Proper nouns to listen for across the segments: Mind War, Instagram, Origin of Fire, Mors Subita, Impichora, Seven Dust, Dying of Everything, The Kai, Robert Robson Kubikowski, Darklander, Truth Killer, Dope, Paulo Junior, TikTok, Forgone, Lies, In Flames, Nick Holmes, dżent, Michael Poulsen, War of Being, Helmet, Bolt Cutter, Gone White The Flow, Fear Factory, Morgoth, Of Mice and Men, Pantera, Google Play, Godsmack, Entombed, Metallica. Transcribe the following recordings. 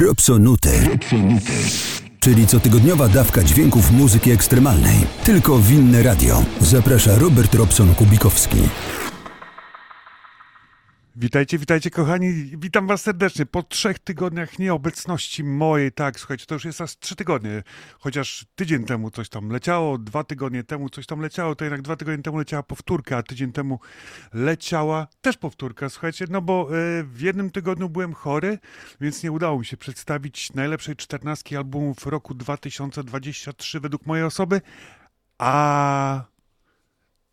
Robsonuty, czyli cotygodniowa dawka dźwięków muzyki ekstremalnej. Tylko w Inne Radio. Zaprasza Robert Robson Kubikowski. Witajcie, witajcie kochani. Witam was serdecznie. Po 3 tygodniach nieobecności mojej, tak, słuchajcie, to już jest aż 3 tygodnie. Chociaż tydzień temu coś tam leciało, 2 tygodnie temu coś tam leciało, to jednak 2 tygodnie temu leciała powtórka, a tydzień temu leciała też powtórka, słuchajcie, no bo w jednym tygodniu byłem chory, więc nie udało mi się przedstawić najlepszej 14 albumów roku 2023 według mojej osoby, a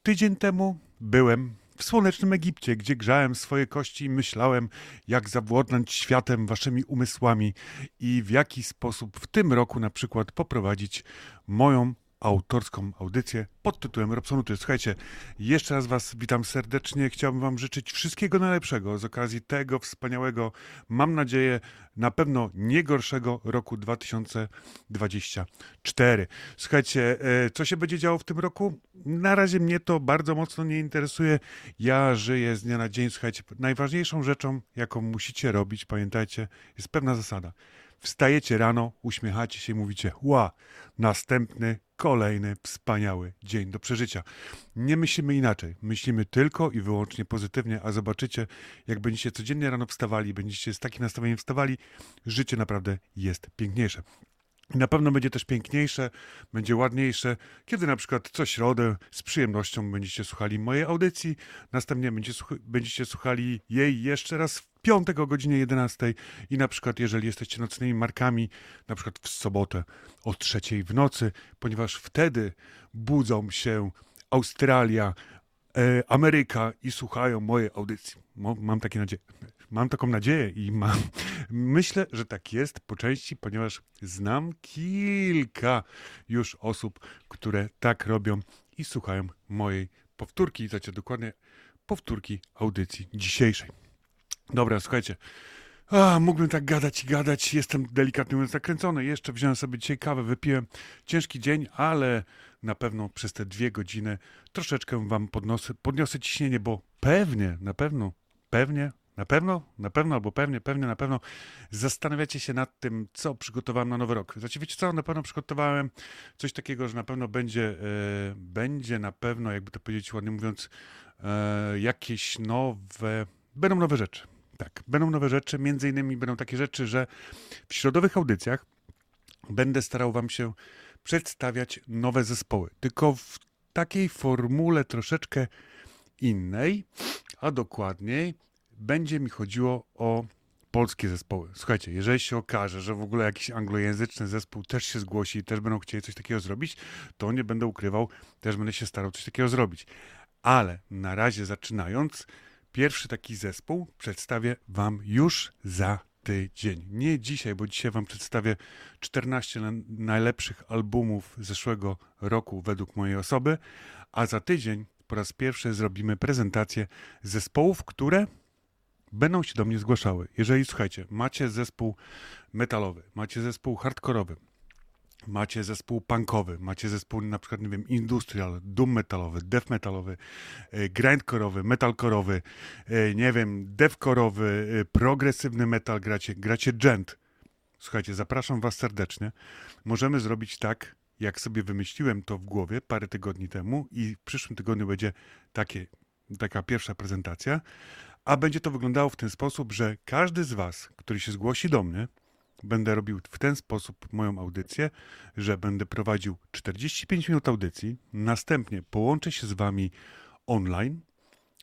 tydzień temu byłem w słonecznym Egipcie, gdzie grzałem swoje kości i myślałem, jak zawładnąć światem waszymi umysłami i w jaki sposób w tym roku na przykład poprowadzić moją autorską audycję pod tytułem Robsonuty. Słuchajcie, jeszcze raz was witam serdecznie. Chciałbym wam życzyć wszystkiego najlepszego z okazji tego wspaniałego, mam nadzieję, na pewno nie gorszego roku 2024. Słuchajcie, co się będzie działo w tym roku? Na razie mnie to bardzo mocno nie interesuje. Ja żyję z dnia na dzień. Słuchajcie, najważniejszą rzeczą, jaką musicie robić, pamiętajcie, jest pewna zasada. Wstajecie rano, uśmiechacie się i mówicie: ła, następny, kolejny wspaniały dzień do przeżycia. Nie myślimy inaczej. Myślimy tylko i wyłącznie pozytywnie, a zobaczycie, jak będziecie codziennie rano wstawali, będziecie z takim nastawieniem wstawali, życie naprawdę jest piękniejsze. Na pewno będzie też piękniejsze, będzie ładniejsze, kiedy na przykład co środę z przyjemnością będziecie słuchali mojej audycji, następnie będziecie słuchali jej jeszcze raz w piątek o godzinie 11 i na przykład jeżeli jesteście nocnymi markami, na przykład w sobotę o 3 w nocy, ponieważ wtedy budzą się Australia, Ameryka i słuchają mojej audycji. Mam takie nadzieję. Mam taką nadzieję i myślę, że tak jest po części, ponieważ znam kilka już osób, które tak robią i słuchają mojej powtórki, znaczy dokładnie powtórki audycji dzisiejszej. Dobra, słuchajcie. Mógłbym tak gadać i gadać. Jestem delikatnie mówiąc zakręcony. Jeszcze wziąłem sobie dzisiaj kawę, wypiłem. Ciężki dzień, ale na pewno przez te 2 godziny troszeczkę wam podniosę ciśnienie, bo pewnie zastanawiacie się nad tym, co przygotowałem na Nowy Rok. Znaczy, wiecie co, na pewno przygotowałem coś takiego, że na pewno będzie jakby to powiedzieć ładnie mówiąc, będą nowe rzeczy. Tak, będą nowe rzeczy, między innymi będą takie rzeczy, że w środowych audycjach będę starał wam się przedstawiać nowe zespoły, tylko w takiej formule troszeczkę innej, a dokładniej będzie mi chodziło o polskie zespoły. Słuchajcie, jeżeli się okaże, że w ogóle jakiś anglojęzyczny zespół też się zgłosi i też będą chcieli coś takiego zrobić, to nie będę ukrywał, też będę się starał coś takiego zrobić. Ale na razie zaczynając, pierwszy taki zespół przedstawię wam już za tydzień. Nie dzisiaj, bo dzisiaj wam przedstawię 14 najlepszych albumów zeszłego roku według mojej osoby, a za tydzień po raz pierwszy zrobimy prezentację zespołów, które będą się do mnie zgłaszały. Jeżeli, słuchajcie, macie zespół metalowy, macie zespół hardkorowy, macie zespół punkowy, macie zespół na przykład, nie wiem, industrial, doom metalowy, death metalowy, grindkorowy, metalkorowy, nie wiem, deathkorowy, progresywny metal gracie dżent. Słuchajcie, zapraszam was serdecznie. Możemy zrobić tak, jak sobie wymyśliłem to w głowie parę tygodni temu i w przyszłym tygodniu będzie taka pierwsza prezentacja, a będzie to wyglądało w ten sposób, że każdy z was, który się zgłosi do mnie, będę robił w ten sposób moją audycję, że będę prowadził 45 minut audycji, następnie połączę się z wami online,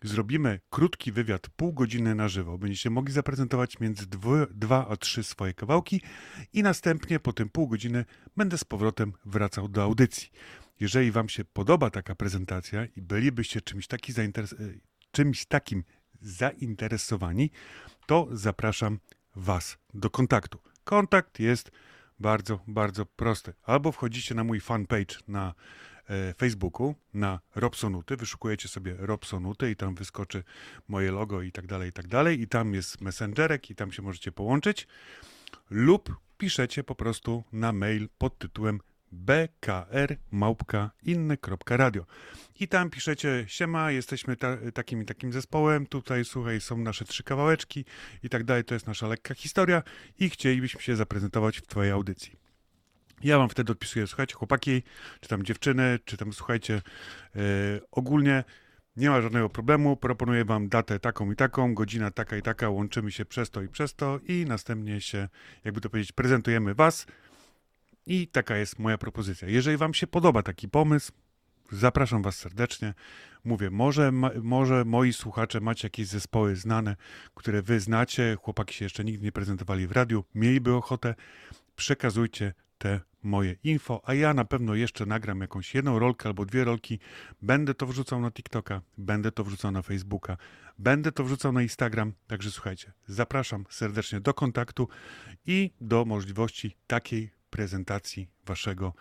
zrobimy krótki wywiad, pół godziny na żywo. Będziecie mogli zaprezentować między 2 a 3 swoje kawałki i następnie po tym pół godziny będę z powrotem wracał do audycji. Jeżeli wam się podoba taka prezentacja i bylibyście czymś takim zainteresowani, to zapraszam was do kontaktu. Kontakt jest bardzo, bardzo prosty. Albo wchodzicie na mój fanpage na Facebooku na Robsonuty, wyszukujecie sobie Robsonuty i tam wyskoczy moje logo i tak dalej, i tak dalej. I tam jest messengerek i tam się możecie połączyć. Lub piszecie po prostu na mail pod tytułem bkr@inny.radio. I tam piszecie: siema, jesteśmy takim i takim zespołem, tutaj słuchaj, są nasze 3 kawałeczki i tak dalej, to jest nasza lekka historia i chcielibyśmy się zaprezentować w twojej audycji. Ja wam wtedy odpisuję: słuchajcie chłopaki, czy tam dziewczyny, czy tam słuchajcie, ogólnie nie ma żadnego problemu, proponuję wam datę taką i taką, godzina taka i taka, łączymy się przez to i następnie się, jakby to powiedzieć, prezentujemy was. I taka jest moja propozycja. Jeżeli wam się podoba taki pomysł, zapraszam was serdecznie. Mówię, może moi słuchacze macie jakieś zespoły znane, które wy znacie, chłopaki się jeszcze nigdy nie prezentowali w radiu, mieliby ochotę, przekazujcie te moje info, a ja na pewno jeszcze nagram jakąś jedną rolkę albo 2 rolki, będę to wrzucał na TikToka, będę to wrzucał na Facebooka, będę to wrzucał na Instagram, także słuchajcie, zapraszam serdecznie do kontaktu i do możliwości takiej prezentacji waszego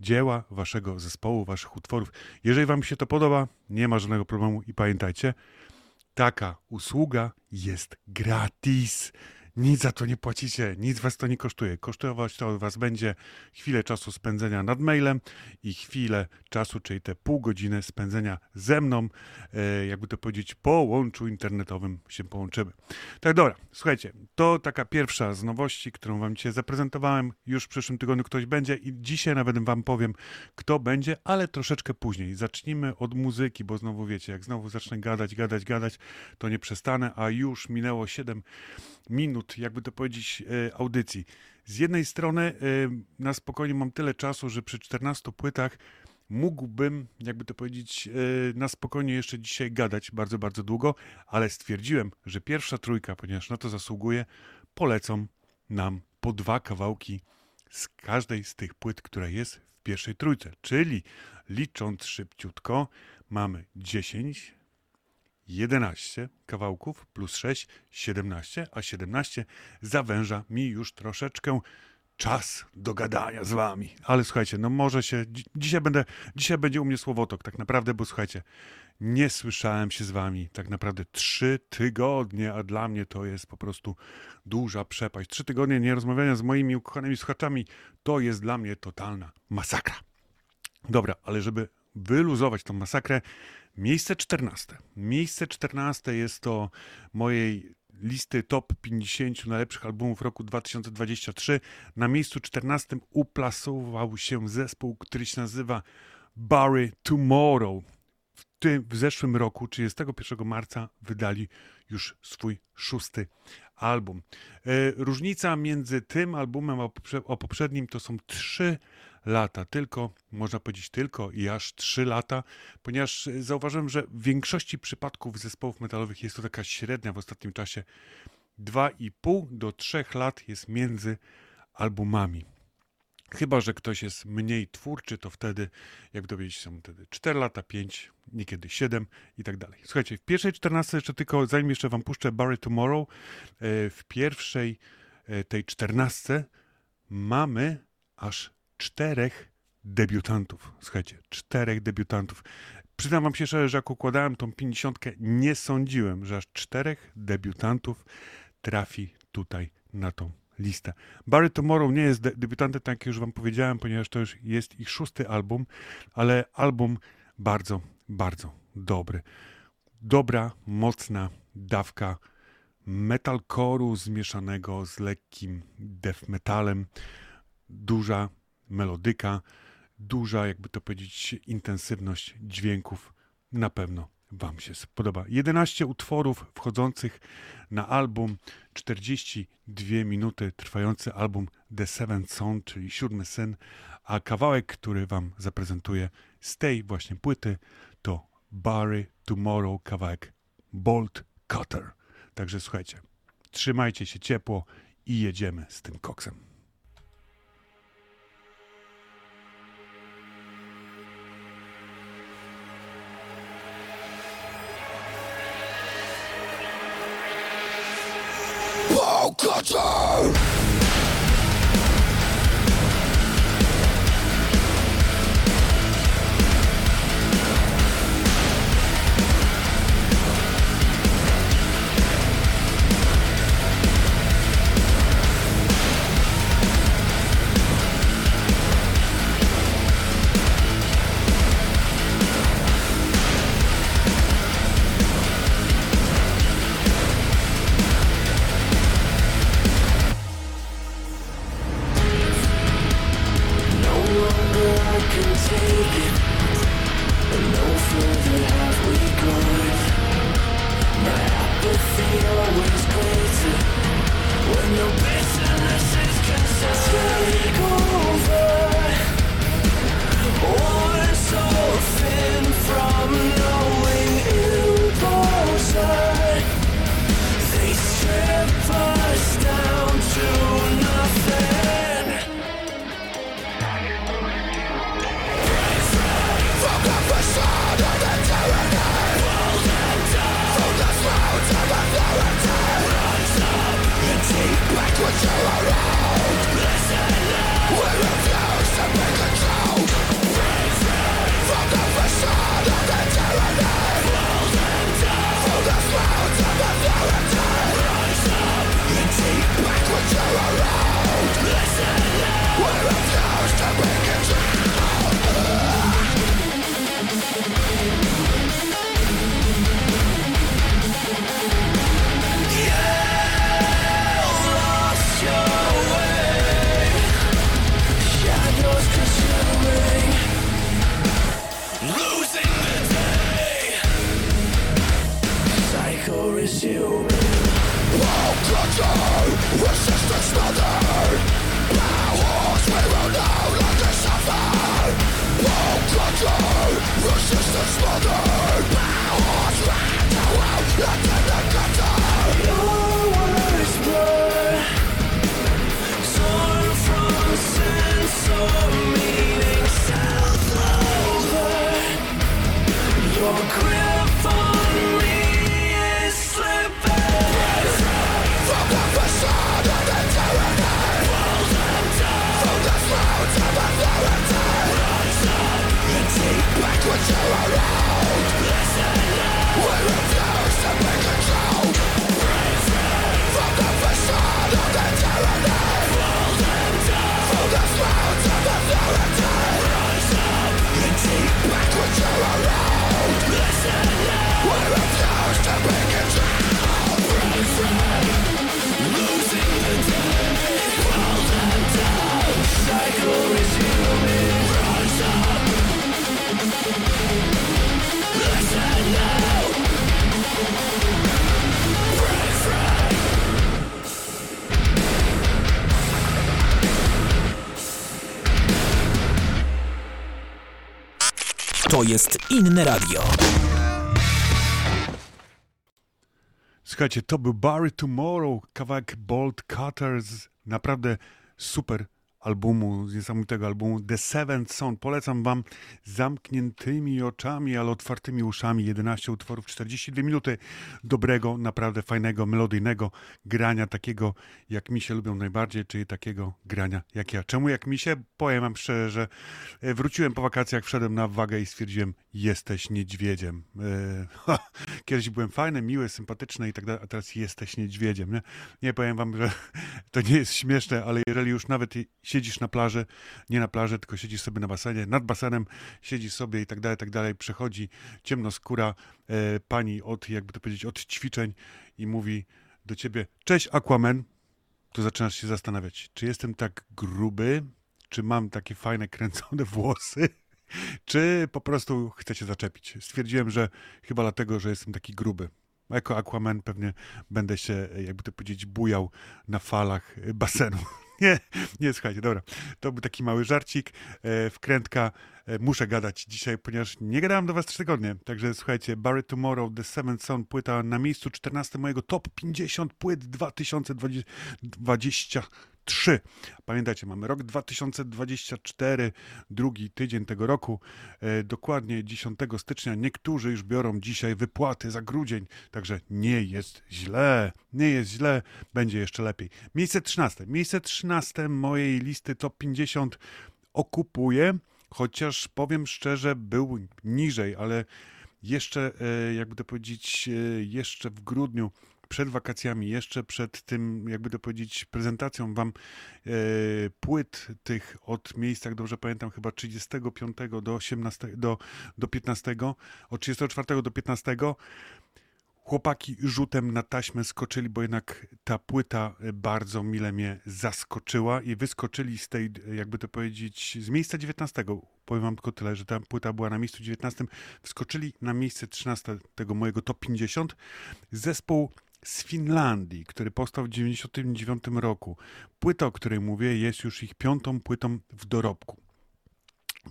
dzieła, waszego zespołu, waszych utworów. Jeżeli wam się to podoba, nie ma żadnego problemu i pamiętajcie, taka usługa jest gratis. Nic za to nie płacicie, nic was to nie kosztuje. Kosztować to od was będzie chwilę czasu spędzenia nad mailem i chwilę czasu, czyli te pół godziny spędzenia ze mną, jakby to powiedzieć, po łączu internetowym się połączymy. Tak, dobra, słuchajcie, to taka pierwsza z nowości, którą wam dzisiaj zaprezentowałem. Już w przyszłym tygodniu ktoś będzie i dzisiaj nawet wam powiem, kto będzie, ale troszeczkę później. Zacznijmy od muzyki, bo znowu wiecie, jak znowu zacznę gadać, to nie przestanę, a już minęło 7 minut, jakby to powiedzieć, audycji. Z jednej strony na spokojnie mam tyle czasu, że przy 14 płytach mógłbym, jakby to powiedzieć, na spokojnie jeszcze dzisiaj gadać bardzo, bardzo długo, ale stwierdziłem, że pierwsza trójka, ponieważ na to zasługuje, polecą nam po 2 kawałki z każdej z tych płyt, która jest w pierwszej trójce. Czyli licząc szybciutko, mamy 10, 11 kawałków plus 6, 17, a 17 zawęża mi już troszeczkę czas do gadania z wami. Ale słuchajcie, no może się, dzisiaj będzie u mnie słowotok tak naprawdę, bo słuchajcie, nie słyszałem się z wami tak naprawdę 3 tygodnie, a dla mnie to jest po prostu duża przepaść. 3 tygodnie nierozmawiania z moimi ukochanymi słuchaczami to jest dla mnie totalna masakra. Dobra, ale żeby wyluzować tą masakrę, miejsce 14. Miejsce 14 jest to mojej listy top 50 najlepszych albumów roku 2023. Na miejscu 14 uplasował się zespół, który się nazywa Bury Tomorrow. W zeszłym roku, 31 marca, wydali już swój 6. album. Różnica między tym albumem a poprzednim to są 3 lata. Tylko, można powiedzieć tylko i aż 3 lata, ponieważ zauważyłem, że w większości przypadków zespołów metalowych jest to taka średnia w ostatnim czasie. 2,5 do 3 lat jest między albumami. Chyba że ktoś jest mniej twórczy, to wtedy, jak dowiedzieć, są wtedy 4 lata, 5, niekiedy 7 i tak dalej. Słuchajcie, w pierwszej 14, jeszcze tylko, zanim jeszcze wam puszczę Bury Tomorrow, w pierwszej tej 14 mamy aż 4 debiutantów. Słuchajcie, 4 debiutantów. Przyznam wam się szczerze, że jak układałem tą 50-kę, nie sądziłem, że aż 4 debiutantów trafi tutaj na tą listę. Bury Tomorrow nie jest debiutantem, tak jak już wam powiedziałem, ponieważ to już jest ich 6. album, ale album bardzo, bardzo dobry. Dobra, mocna dawka metalcore'u zmieszanego z lekkim death metalem. Duża melodyka, duża, jakby to powiedzieć, intensywność dźwięków. Na pewno wam się spodoba. 11 utworów wchodzących na album, 42 minuty trwający album The Seventh Song, czyli 7. syn, a kawałek, który wam zaprezentuję z tej właśnie płyty, to Bury Tomorrow, kawałek Bolt Cutter. Także słuchajcie, trzymajcie się ciepło i jedziemy z tym koksem. Cutter! To jest Inne Radio. Słuchajcie, to był Bury Tomorrow, kawałek Bolt Cutter z naprawdę super albumu, z niesamowitego albumu The Seventh Song. Polecam wam zamkniętymi oczami, ale otwartymi uszami. 11 utworów, 42 minuty dobrego, naprawdę fajnego, melodyjnego grania, takiego jak misie lubią najbardziej, czyli takiego grania jak ja. Czemu jak misie? Powiem wam szczerze, że wróciłem po wakacjach, wszedłem na wagę i stwierdziłem, jesteś niedźwiedziem. Kiedyś byłem fajny, miły, sympatyczny i tak dalej, a teraz jesteś niedźwiedziem. Nie powiem wam, że to nie jest śmieszne, ale jeżeli już nawet siedzisz na plaży, nie na plaży, tylko siedzisz sobie na basenie, nad basenem siedzisz sobie i tak dalej, przechodzi ciemnoskóra pani od, jakby to powiedzieć, od ćwiczeń i mówi do ciebie, cześć Aquaman, to zaczynasz się zastanawiać, czy jestem tak gruby, czy mam takie fajne kręcone włosy, czy po prostu chcę cię zaczepić. Stwierdziłem, że chyba dlatego, że jestem taki gruby. Jako Aquaman pewnie będę się, jakby to powiedzieć, bujał na falach basenu. Nie, słuchajcie, dobra. To był taki mały żarcik, wkrętka. Muszę gadać dzisiaj, ponieważ nie gadałem do was 3 tygodnie. Także słuchajcie, Bury Tomorrow, The Seventh Song, płyta na miejscu 14 mojego top 50 płyt 2023. Pamiętajcie, mamy rok 2024, drugi tydzień tego roku, dokładnie 10 stycznia. Niektórzy już biorą dzisiaj wypłaty za grudzień, także nie jest źle. Nie jest źle, będzie jeszcze lepiej. Miejsce 13. Miejsce 13 mojej listy top 50 okupuje, chociaż powiem szczerze, był niżej, ale jeszcze, jakby to powiedzieć, jeszcze w grudniu, przed wakacjami, jeszcze przed tym, jakby to powiedzieć, prezentacją wam płyt tych od miejscach, dobrze pamiętam, chyba 35 do 18, do 15, od 34 do 15, chłopaki rzutem na taśmę skoczyli, bo jednak ta płyta bardzo mile mnie zaskoczyła i wyskoczyli z tej, jakby to powiedzieć, z miejsca 19. Powiem wam tylko tyle, że ta płyta była na miejscu 19. Wskoczyli na miejsce 13 tego mojego top 50. Zespół z Finlandii, który powstał w 1999 roku. Płyta, o której mówię, jest już ich 5. płytą w dorobku.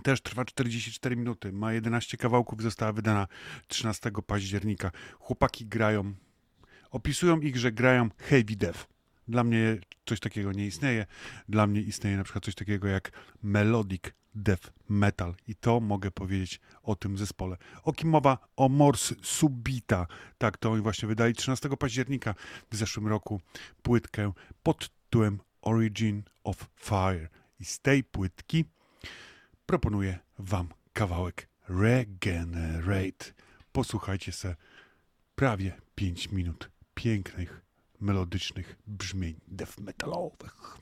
Też trwa 44 minuty, ma 11 kawałków, została wydana 13 października. Chłopaki grają, opisują ich, że grają heavy dev. Dla mnie coś takiego nie istnieje. Dla mnie istnieje na przykład coś takiego jak melodic death metal i to mogę powiedzieć o tym zespole. O kim mowa? O Mors Subita. Tak, to oni właśnie wydali 13 października w zeszłym roku płytkę pod tytułem Origin of Fire. I z tej płytki proponuję wam kawałek Regenerate. Posłuchajcie se prawie 5 minut pięknych, melodycznych brzmień death metalowych.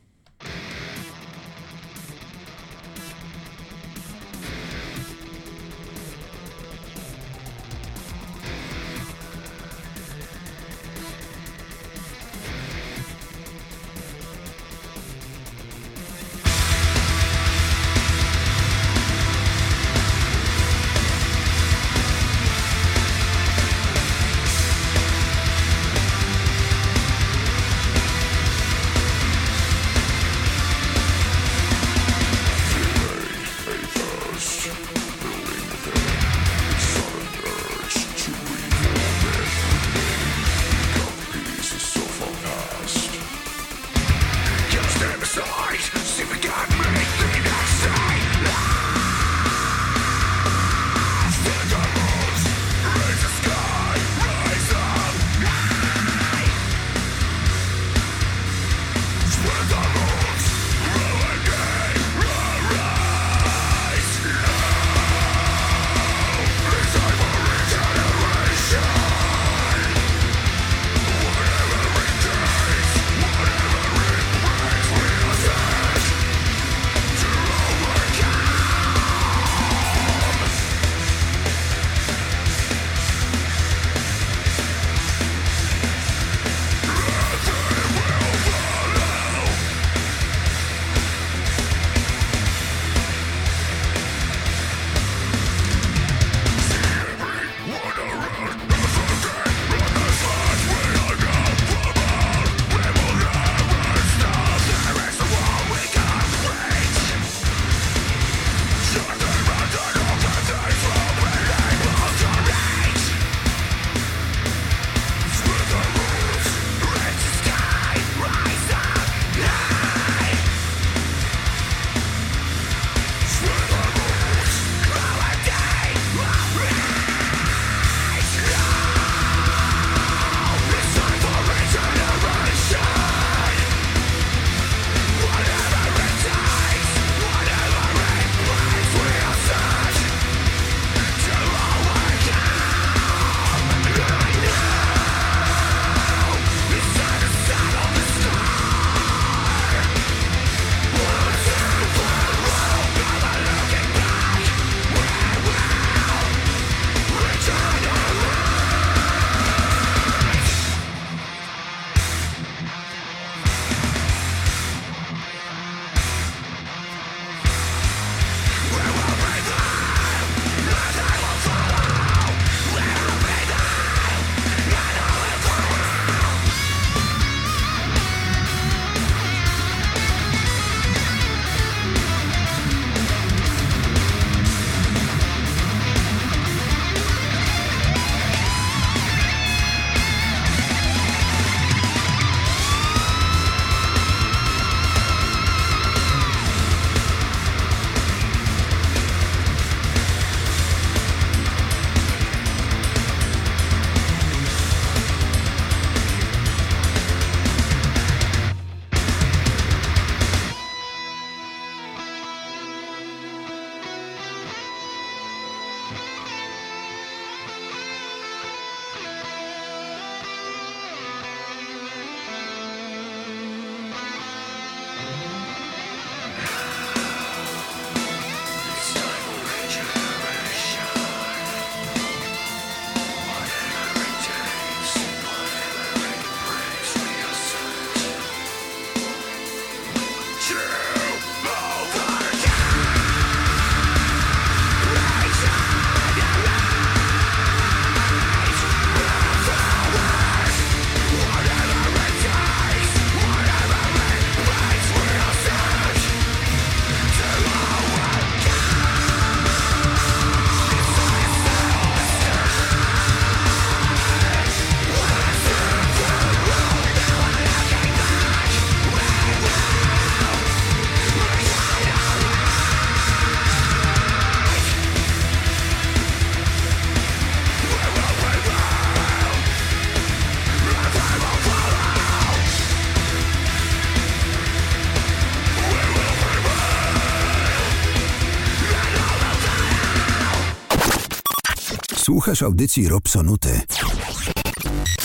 Słuchasz audycji Robsonuty.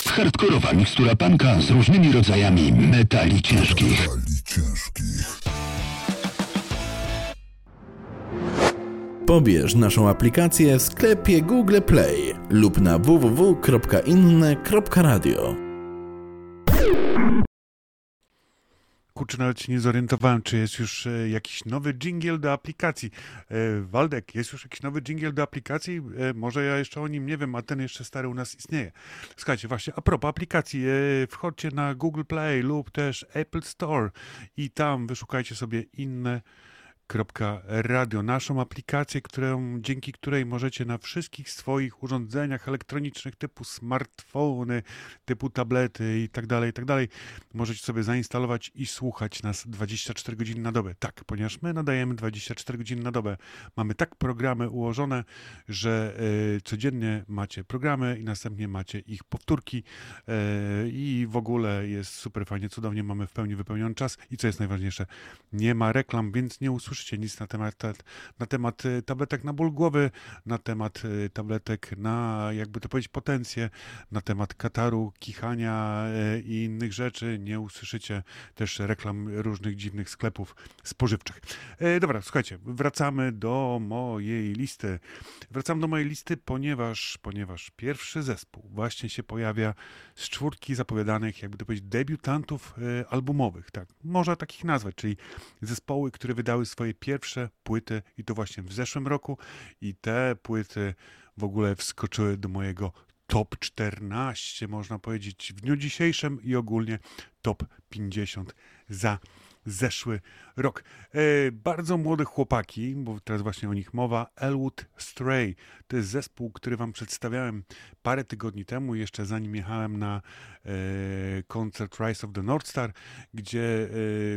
Hardkorowa mikstura panka z różnymi rodzajami metali ciężkich. Pobierz naszą aplikację w sklepie Google Play lub na www.inne.radio. Kurczę, nawet się nie zorientowałem, czy jest już jakiś nowy dżingiel do aplikacji. Waldek, jest już jakiś nowy dżingiel do aplikacji? Może ja jeszcze o nim nie wiem, a ten jeszcze stary u nas istnieje. Słuchajcie, właśnie a propos aplikacji, wchodźcie na Google Play lub też Apple Store i tam wyszukajcie sobie inne.radio, naszą aplikację, dzięki której możecie na wszystkich swoich urządzeniach elektronicznych typu smartfony, typu tablety i tak dalej, możecie sobie zainstalować i słuchać nas 24 godziny na dobę. Tak, ponieważ my nadajemy 24 godziny na dobę. Mamy tak programy ułożone, że codziennie macie programy i następnie macie ich powtórki i w ogóle jest super fajnie, cudownie, mamy w pełni wypełniony czas i co jest najważniejsze, nie ma reklam, więc nie usłyszycie nic na temat tabletek na ból głowy, na temat tabletek na, jakby to powiedzieć, potencję, na temat kataru, kichania i innych rzeczy. Nie usłyszycie też reklam różnych dziwnych sklepów spożywczych. Dobra, słuchajcie, wracam do mojej listy, ponieważ pierwszy zespół właśnie się pojawia z czwórki zapowiadanych, jakby to powiedzieć, debiutantów albumowych, tak, można takich nazwać, czyli zespoły, które wydały swoje pierwsze płyty i to właśnie w zeszłym roku i te płyty w ogóle wskoczyły do mojego top 14, można powiedzieć, w dniu dzisiejszym i ogólnie top 50 za zeszły rok. Bardzo młode chłopaki, bo teraz właśnie o nich mowa, Elwood Stray. To jest zespół, który wam przedstawiałem parę tygodni temu, jeszcze zanim jechałem na koncert Rise of the North Star, gdzie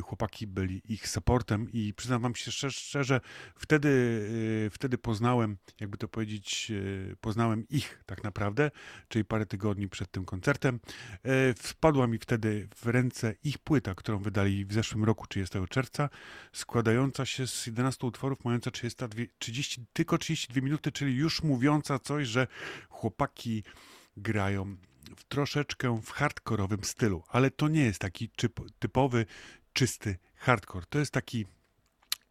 chłopaki byli ich supportem i przyznam wam się szczerze, wtedy poznałem, jakby to powiedzieć, poznałem ich tak naprawdę, czyli parę tygodni przed tym koncertem. Wpadła mi wtedy w ręce ich płyta, którą wydali w zeszłym roku 30 czerwca, składająca się z 11 utworów, mająca tylko 32 minuty, czyli już mówiąca coś, że chłopaki grają w troszeczkę w hardkorowym stylu, ale to nie jest taki typowy, czysty hardcore. To jest taki,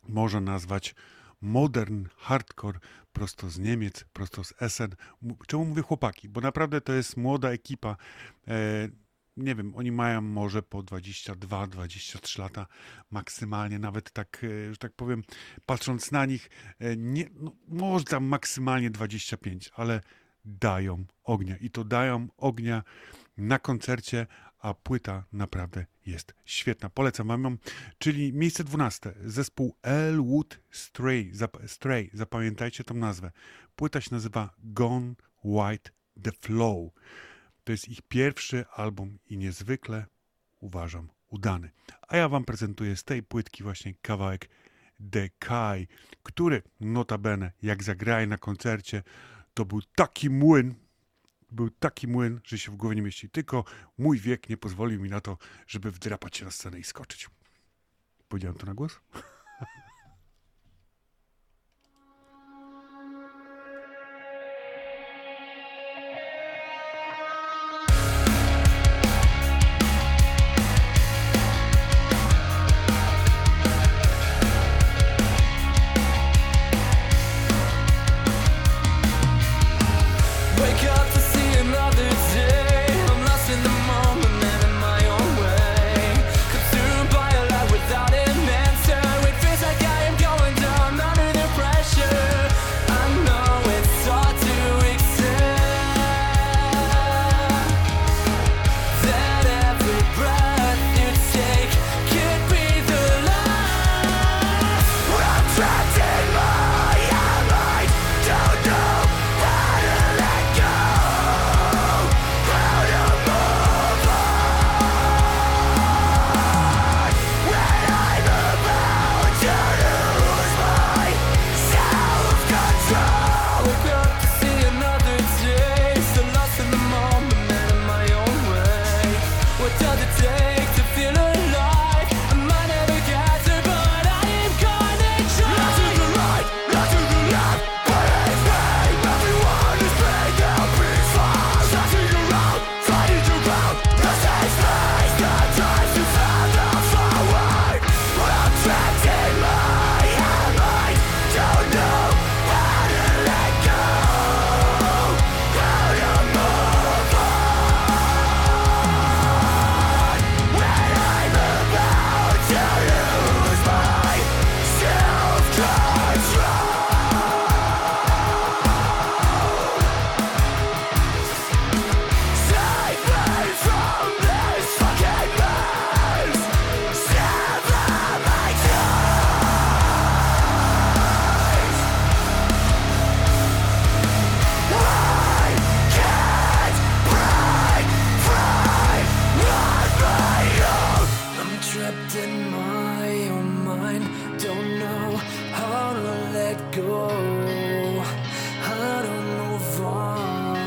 można nazwać, modern hardcore, prosto z Niemiec, prosto z Essen. Czemu mówię chłopaki? Bo naprawdę to jest młoda ekipa. Nie wiem, oni mają może po 22-23 lata maksymalnie, nawet tak, że tak powiem, patrząc na nich, można maksymalnie 25, ale dają ognia i to dają ognia na koncercie, a płyta naprawdę jest świetna. Polecam wam ją, czyli miejsce 12, zespół Elwood Stray, zapamiętajcie tą nazwę. Płyta się nazywa Gone White The Flow. To jest ich pierwszy album i niezwykle, uważam, udany. A ja wam prezentuję z tej płytki właśnie kawałek The Kai, który notabene, jak zagrali na koncercie, to był taki młyn, że się w głowie nie mieści. Tylko mój wiek nie pozwolił mi na to, żeby wdrapać się na scenę i skoczyć. Powiedziałem to na głos? Moment and in my own way, consumed by a light without an answer. in my own mind. Don't know how to let go, how to move on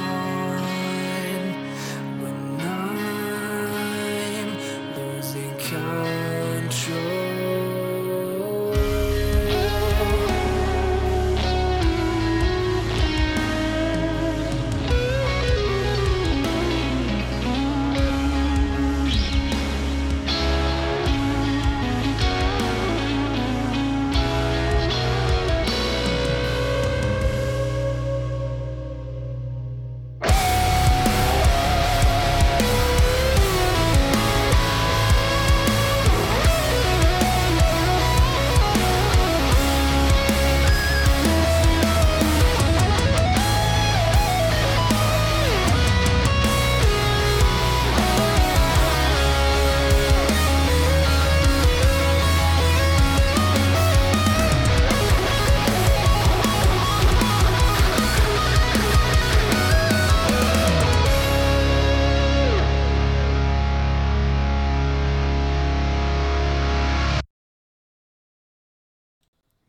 when I'm losing control.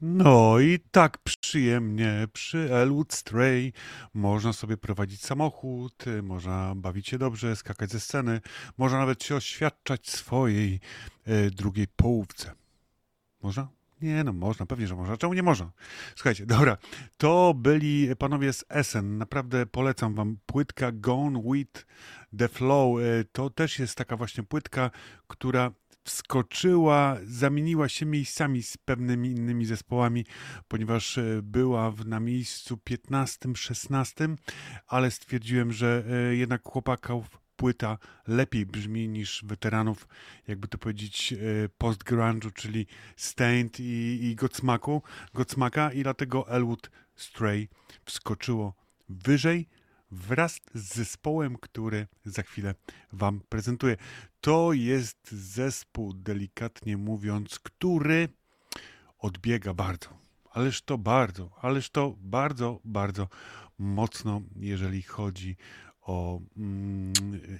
No i tak przyjemnie przy Elwood Stray można sobie prowadzić samochód, można bawić się dobrze, skakać ze sceny, można nawet się oświadczać swojej drugiej połówce. Można? Nie, no można, pewnie, że można. Czemu nie można? Słuchajcie, dobra, to byli panowie z Essen. Naprawdę polecam wam płytka Gone White The Flow. To też jest taka właśnie płytka, która wskoczyła, zamieniła się miejscami z pewnymi innymi zespołami, ponieważ była na miejscu 15, 16, ale stwierdziłem, że jednak chłopaków płyta lepiej brzmi niż weteranów, jakby to powiedzieć, post-grunge'u, czyli Staind i Godsmacka, i dlatego Elwood Stray wskoczyło wyżej wraz z zespołem, który za chwilę wam prezentuję. To jest zespół, delikatnie mówiąc, który odbiega bardzo, ależ to bardzo mocno, jeżeli chodzi o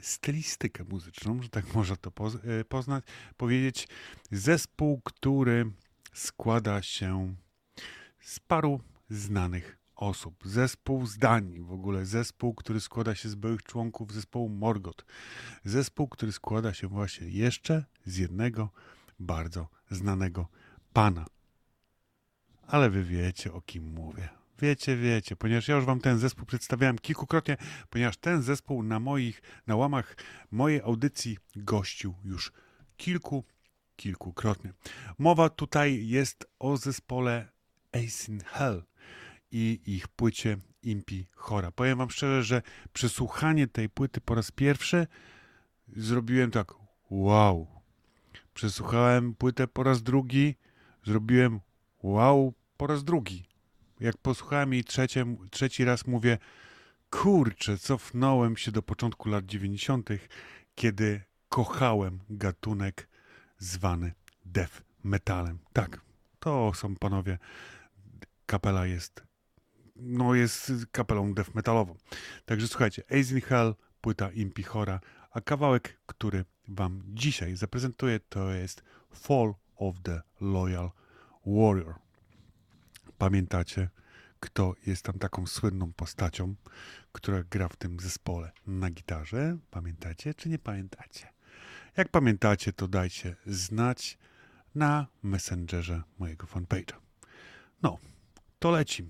stylistykę muzyczną, że tak można to powiedzieć. Zespół, który składa się z paru znanych osób. Zespół z Danii w ogóle. Zespół, który składa się z byłych członków zespołu Morgoth. Zespół, który składa się właśnie jeszcze z jednego bardzo znanego pana. Ale wy wiecie, o kim mówię. Wiecie, ponieważ ja już wam ten zespół przedstawiałem kilkukrotnie, ponieważ ten zespół na łamach mojej audycji gościł już kilkukrotnie. Mowa tutaj jest o zespole Ace in Hell i ich płycie Impichora. Powiem wam szczerze, że przesłuchanie tej płyty po raz pierwszy zrobiłem tak wow. Przesłuchałem płytę po raz drugi, zrobiłem wow po raz drugi. Jak posłuchałem jej trzeci raz, mówię kurczę, cofnąłem się do początku lat 90., kiedy kochałem gatunek zwany death metalem. Tak, to są panowie. Kapela jest kapelą death metalową. Także słuchajcie, Ace in Hell, płyta Impichora, a kawałek, który wam dzisiaj zaprezentuję, to jest Fall of the Loyal Warrior. Pamiętacie, kto jest tam taką słynną postacią, która gra w tym zespole na gitarze? Pamiętacie czy nie pamiętacie? Jak pamiętacie, to dajcie znać na Messengerze mojego fanpage'a. No, to leci.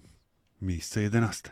Miejsce 11.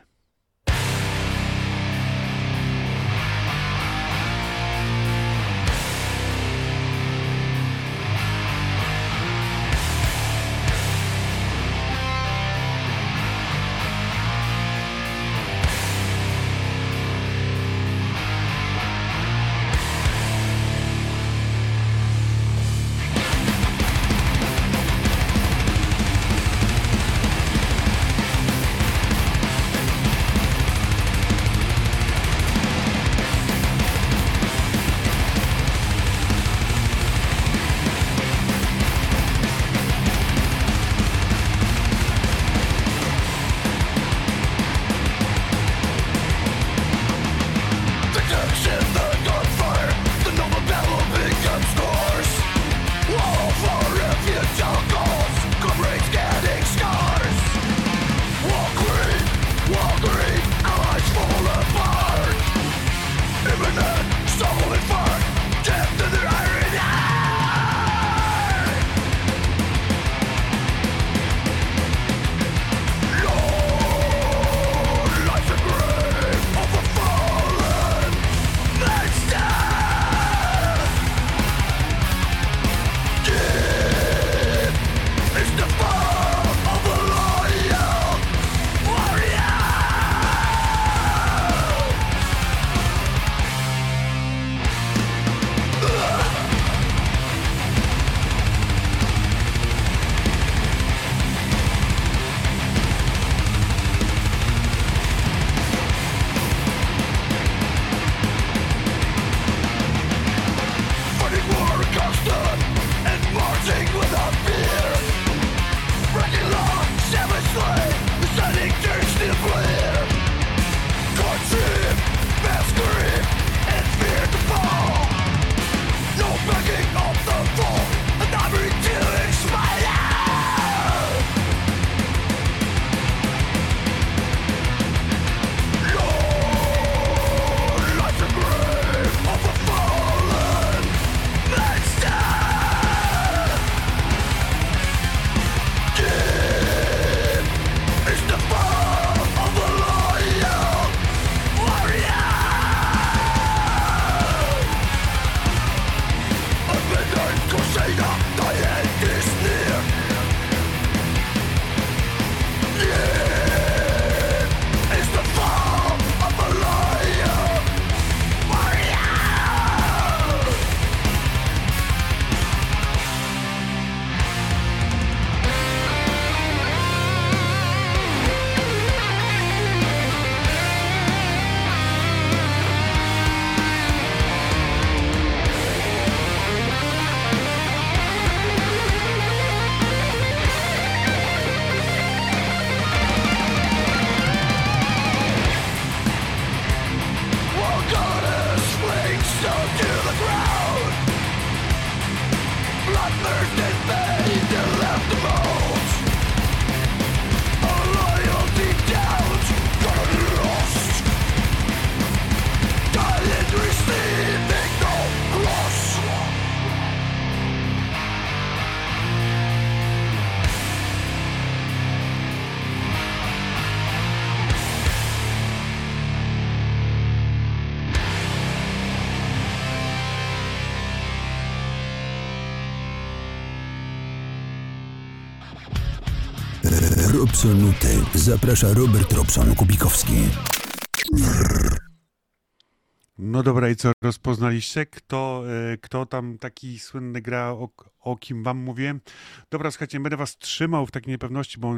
Absoluty. Zaprasza Robert Robson Kubikowski. No dobra, i co rozpoznaliście? Kto tam taki słynny gra, o kim wam mówiłem? Dobra, słuchajcie, będę was trzymał w takiej niepewności, bo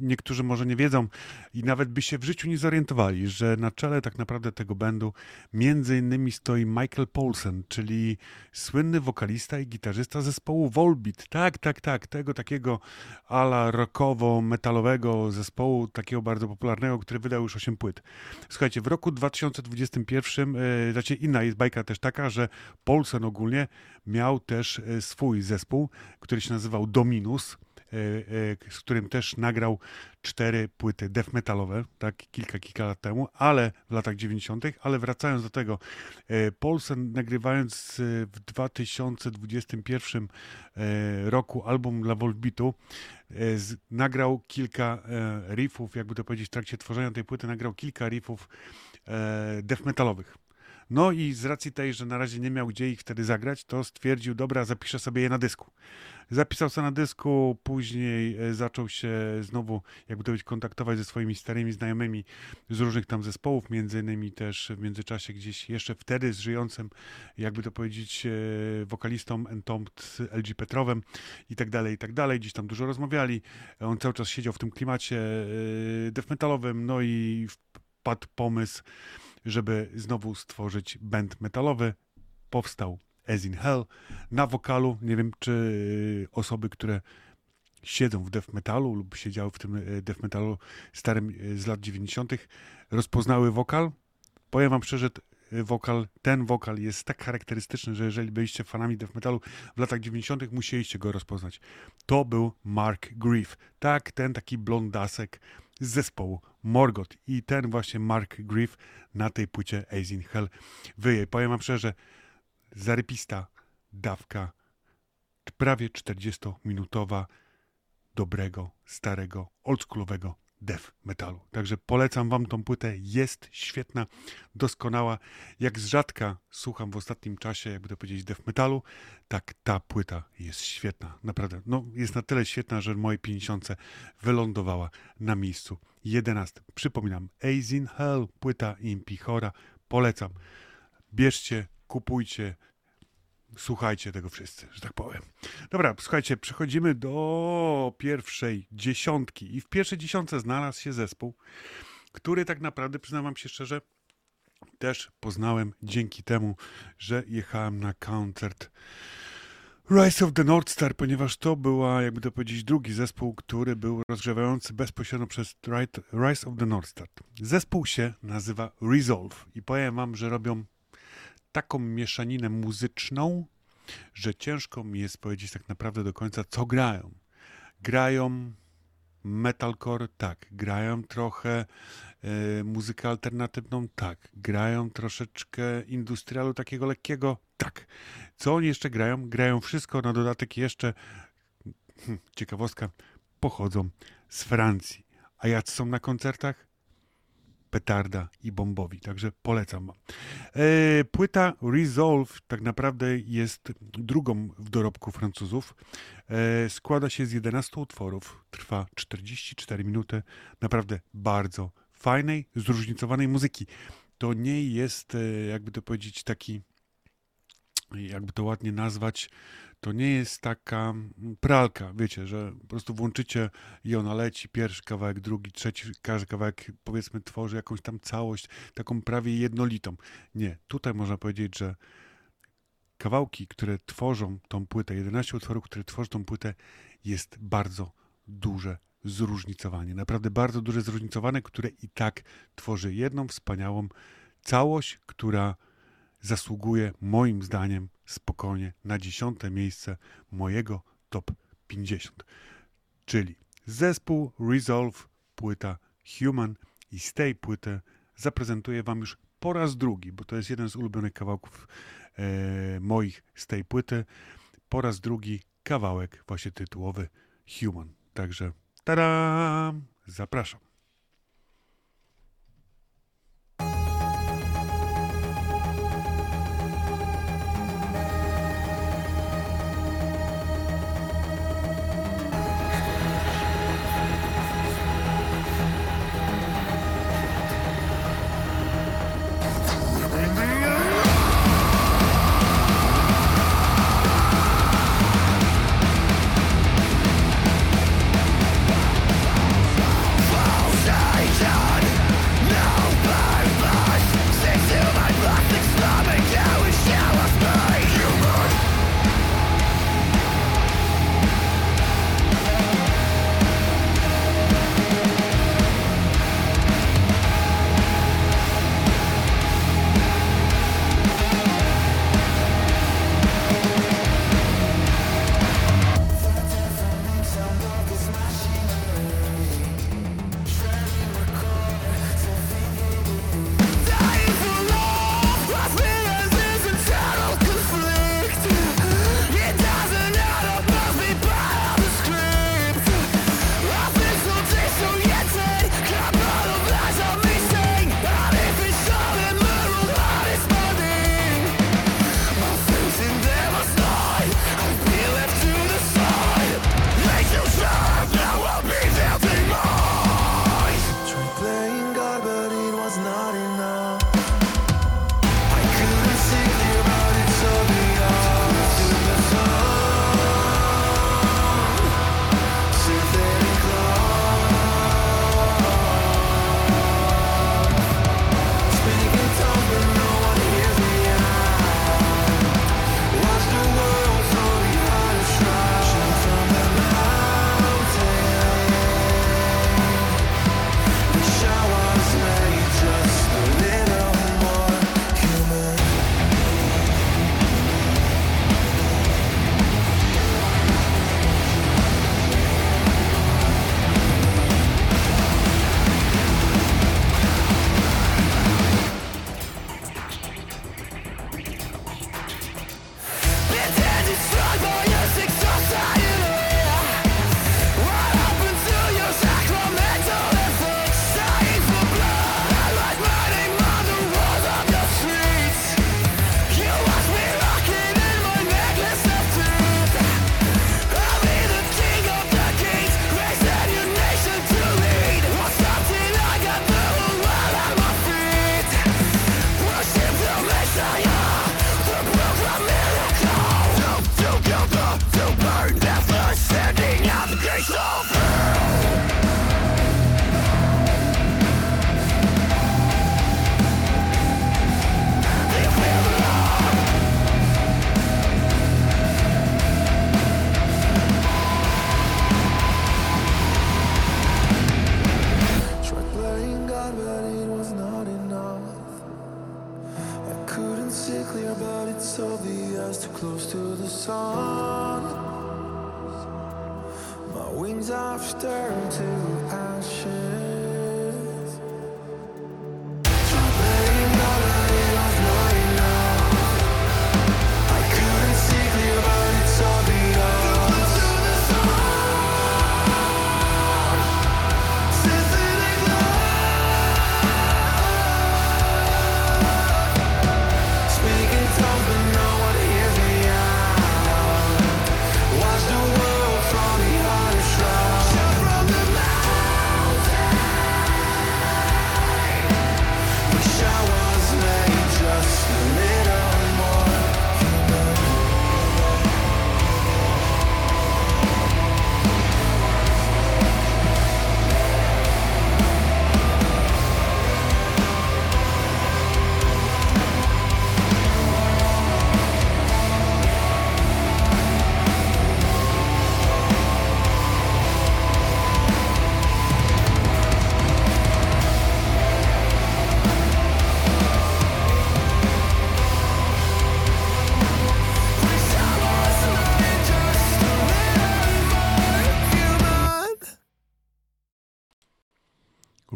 niektórzy może nie wiedzą i nawet by się w życiu nie zorientowali, że na czele tak naprawdę tego bandu między innymi stoi Michael Poulsen, czyli słynny wokalista i gitarzysta zespołu Volbeat. Tak, tego takiego ala rockowo-metalowego zespołu, takiego bardzo popularnego, który wydał już 8 płyt. Słuchajcie, w roku 2021, znaczy inna jest bajka też taka, że Poulsen ogólnie miał też swój zespół, który się nazywał Dominus, z którym też nagrał 4 płyty death metalowe, tak, kilka lat temu, ale w latach 90. Ale wracając do tego, Poulsen, nagrywając w 2021 roku album dla Volbeatu, nagrał kilka riffów, jakby to powiedzieć, w trakcie tworzenia tej płyty nagrał kilka riffów death metalowych. No i z racji tej, że na razie nie miał gdzie ich wtedy zagrać, to stwierdził, dobra, zapiszę sobie je na dysku. Zapisał sobie na dysku, później zaczął się znowu, jakby to być, kontaktować ze swoimi starymi znajomymi z różnych tam zespołów, między innymi też w międzyczasie gdzieś jeszcze wtedy z żyjącym, jakby to powiedzieć, wokalistą Entombed, LG Petrowem i tak dalej. Gdzieś tam dużo rozmawiali. On cały czas siedział w tym klimacie death metalowym, no i wpadł pomysł, żeby znowu stworzyć band metalowy. Powstał Ace in Hell. Na wokalu, nie wiem, czy osoby, które siedzą w death metalu lub siedziały w tym death metalu starym z lat 90. rozpoznały wokal. Powiem wam szczerze, ten wokal jest tak charakterystyczny, że jeżeli byliście fanami death metalu w latach 90. musieliście go rozpoznać. To był Mark Griff. Tak, ten taki blondasek z zespołu Morgoth. I ten właśnie Mark Griff na tej płycie Ace in Hell wyje. Powiem wam szczerze, zarypista dawka prawie 40-minutowa dobrego, starego, oldschoolowego death metalu. Także polecam wam tą płytę, jest świetna, doskonała. Jak z rzadka słucham w ostatnim czasie, jakby to powiedzieć, death metalu, tak ta płyta jest świetna. Naprawdę, no jest na tyle świetna, że moje 50 wylądowała na miejscu 11. Przypominam, Ace in Hell, płyta Impichora. Polecam. Bierzcie, kupujcie, słuchajcie tego wszyscy, że tak powiem. Dobra, słuchajcie, przechodzimy do pierwszej 10. I w pierwszej 10 znalazł się zespół, który tak naprawdę, przyznam wam się szczerze, też poznałem dzięki temu, że jechałem na koncert Rise of the North Star, ponieważ to była, jakby to powiedzieć, drugi zespół, który był rozgrzewający bezpośrednio przez Rise of the North Star. Zespół się nazywa Resolve i powiem wam, że robią taką mieszaninę muzyczną, że ciężko mi jest powiedzieć tak naprawdę do końca, co grają. Grają metalcore, tak. Grają trochę muzykę alternatywną, tak. Grają troszeczkę industrialu takiego lekkiego, tak. Co oni jeszcze grają? Grają wszystko, na dodatek jeszcze, ciekawostka, pochodzą z Francji. A jacy są na koncertach? Petarda i bombowi, także polecam wam. Płyta Resolve tak naprawdę jest drugą w dorobku Francuzów. Składa się z 11 utworów, trwa 44 minuty, naprawdę bardzo fajnej, zróżnicowanej muzyki. To nie jest, jakby to powiedzieć, taki, jakby to ładnie nazwać, to nie jest taka pralka, wiecie, że po prostu włączycie i ona leci, pierwszy kawałek, drugi, trzeci, każdy kawałek, powiedzmy, tworzy jakąś tam całość, taką prawie jednolitą. Nie, tutaj można powiedzieć, że kawałki, które tworzą tą płytę, 11 utworów, które tworzą tą płytę, jest bardzo duże zróżnicowanie, naprawdę bardzo duże zróżnicowanie, które i tak tworzy jedną wspaniałą całość, która zasługuje moim zdaniem spokojnie na 10. miejsce mojego top 50. Czyli zespół Resolve, płyta Human, i z tej płyty zaprezentuję Wam już po raz drugi, bo to jest jeden z ulubionych kawałków moich z tej płyty, po raz drugi kawałek właśnie tytułowy Human. Także tadam! Zapraszam.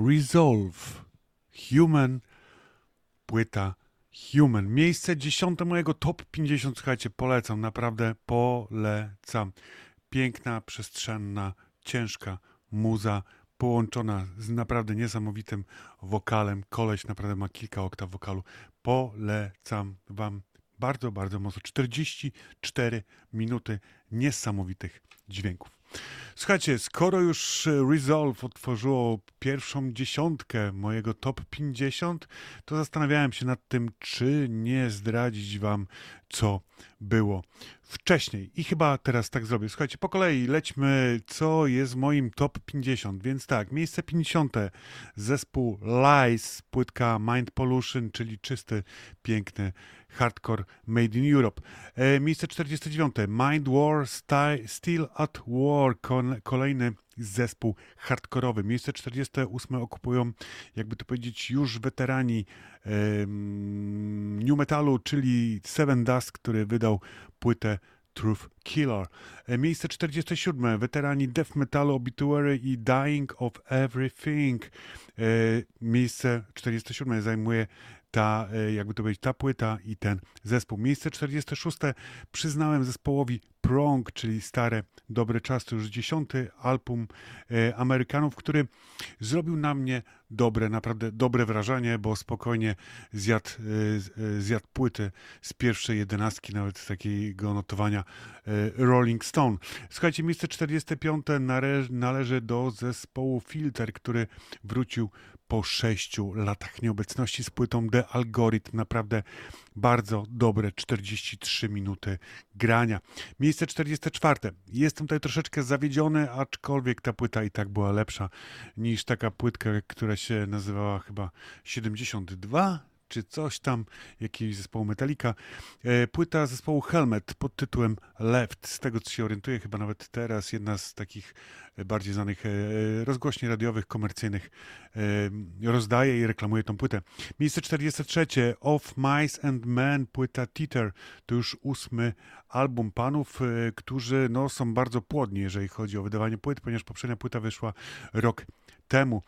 Resolve, Human, płyta Human. Miejsce 10 mojego top 50, słuchajcie, polecam, naprawdę polecam. Piękna, przestrzenna, ciężka muza, połączona z naprawdę niesamowitym wokalem. Koleś naprawdę ma kilka oktaw wokalu. Polecam wam bardzo, bardzo mocno. 44 minuty niesamowitych dźwięków. Słuchajcie, skoro już Resolve otworzyło pierwszą dziesiątkę mojego top 50, to zastanawiałem się nad tym, czy nie zdradzić wam, co było wcześniej. I chyba teraz tak zrobię. Słuchajcie, po kolei lećmy, co jest w moim top 50. Więc tak, miejsce 50. Zespół Lies, płytka Mind Pollution, czyli czysty, piękny hardcore made in Europe. Miejsce 49. Mind War, Still at War, kolejny zespół hardkorowy. Miejsce 48 okupują, jakby to powiedzieć, już weterani new metalu, czyli Seven Dust, który wydał płytę Truth Killer. Miejsce 47. Weterani death metalu Obituary i Dying of Everything. Miejsce 47 zajmuje ta, jakby to powiedzieć, ta płyta i ten zespół. Miejsce 46 przyznałem zespołowi Prong, czyli stare, dobre czasy, już 10. album Amerykanów, który zrobił na mnie dobre, naprawdę dobre wrażenie, bo spokojnie zjadł płyty z pierwszej 11, nawet z takiego notowania Rolling Stone. Słuchajcie, miejsce 45 należy do zespołu Filter, który wrócił po 6 latach nieobecności z płytą The Algorithm. Naprawdę bardzo dobre 43 minuty grania. Miejsce 44. Jestem tutaj troszeczkę zawiedziony, aczkolwiek ta płyta i tak była lepsza niż taka płytka, która się nazywała chyba 72, czy coś tam, jakiegoś zespołu Metallica. Płyta zespołu Helmet pod tytułem Left. Z tego, co się orientuję, chyba nawet teraz jedna z takich bardziej znanych rozgłośni radiowych, komercyjnych rozdaje i reklamuje tą płytę. Miejsce 43. Of Mice and Men, płyta Teeter. To już 8. album panów, którzy no, są bardzo płodni, jeżeli chodzi o wydawanie płyt, ponieważ poprzednia płyta wyszła rok temu.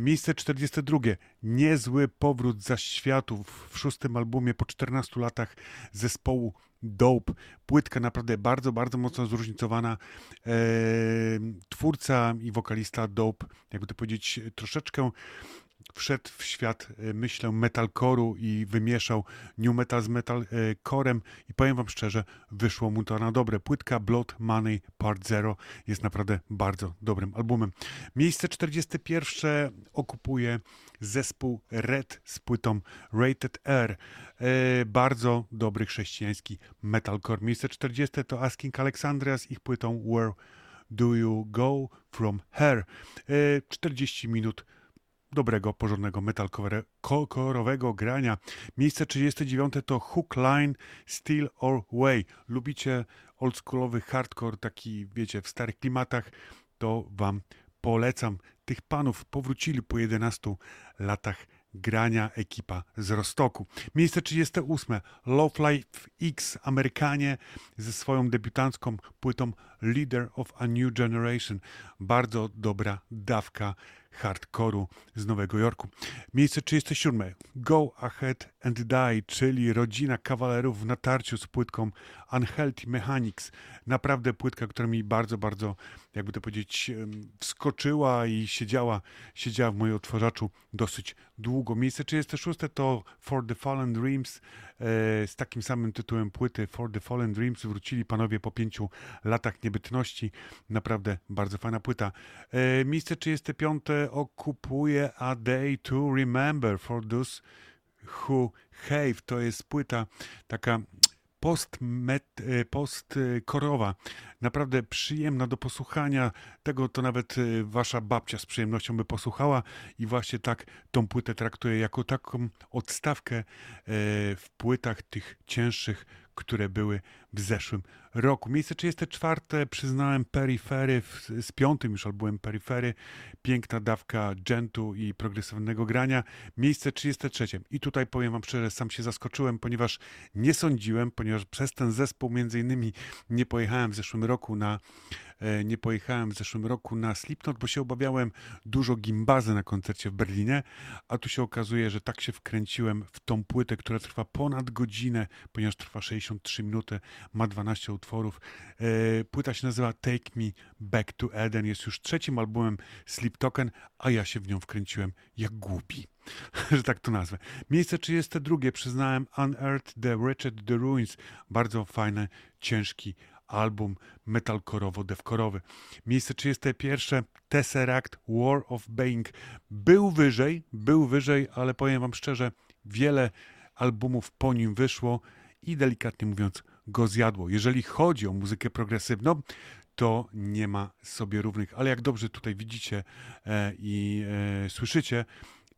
Miejsce 42. Niezły powrót za światów w 6. albumie po 14 latach zespołu Dope. Płytka naprawdę bardzo, bardzo mocno zróżnicowana. Twórca i wokalista Dope, jakby to powiedzieć, troszeczkę wszedł w świat, myślę, metalcore'u i wymieszał new metal z metalcore'em i powiem wam szczerze, wyszło mu to na dobre. Płytka Blood Money Part 0 jest naprawdę bardzo dobrym albumem. Miejsce 41 okupuje zespół Red z płytą Rated R. Bardzo dobry chrześcijański metalcore. Miejsce 40 to Asking Alexandria z ich płytą Where Do You Go From Here. 40 minut dobrego, porządnego metalkorowego grania. Miejsce 39 to Hook Line Steal Our Way. Lubicie oldschoolowy hardcore, taki wiecie, w starych klimatach, to wam polecam. Tych panów powrócili po 11 latach grania, ekipa z Roztoku. Miejsce 38. Love Life X, Amerykanie ze swoją debiutancką płytą Leader of a New Generation. Bardzo dobra dawka hardkoru z Nowego Jorku. Miejsce 37. Go Ahead and Die, czyli rodzina kawalerów w natarciu z płytką Unhealthy Mechanics. Naprawdę płytka, która mi bardzo, bardzo, jakby to powiedzieć, wskoczyła i siedziała w moim odtwarzaczu dosyć długo. Miejsce 36 to For the Fallen Dreams. Z takim samym tytułem płyty For the Fallen Dreams wrócili panowie po 5 latach niebytności. Naprawdę bardzo fajna płyta. Miejsce 35 okupuje A Day to Remember for Those Who Have. To jest płyta taka postkorowa, naprawdę przyjemna do posłuchania, tego to nawet wasza babcia z przyjemnością by posłuchała i właśnie tak tą płytę traktuję, jako taką odstawkę w płytach tych cięższych, które były w zeszłym roku. Miejsce 34 przyznałem Periphery, z 5. już albumem Periphery. Piękna dawka dżentu i progresywnego grania. Miejsce 33. I tutaj powiem wam szczerze, sam się zaskoczyłem, ponieważ nie sądziłem, ponieważ przez ten zespół między innymi nie pojechałem w zeszłym roku na nie pojechałem w zeszłym roku na Slipknot, bo się obawiałem dużo gimbazy na koncercie w Berlinie, a tu się okazuje, że tak się wkręciłem w tą płytę, która trwa ponad godzinę, ponieważ trwa 63 minuty, ma 12 utworów. Płyta się nazywa Take Me Back to Eden, jest już trzecim albumem Sliptoken, a ja się w nią wkręciłem jak głupi, że tak to nazwę. Miejsce 32 przyznałem Unearth the Wretched the Ruins. Bardzo fajny, ciężki album metalkorowo-devkorowy. Miejsce 31 Tesseract War of Being. Był wyżej, ale powiem wam szczerze, wiele albumów po nim wyszło i delikatnie mówiąc go zjadło. Jeżeli chodzi o muzykę progresywną, to nie ma sobie równych, ale jak dobrze tutaj widzicie i słyszycie,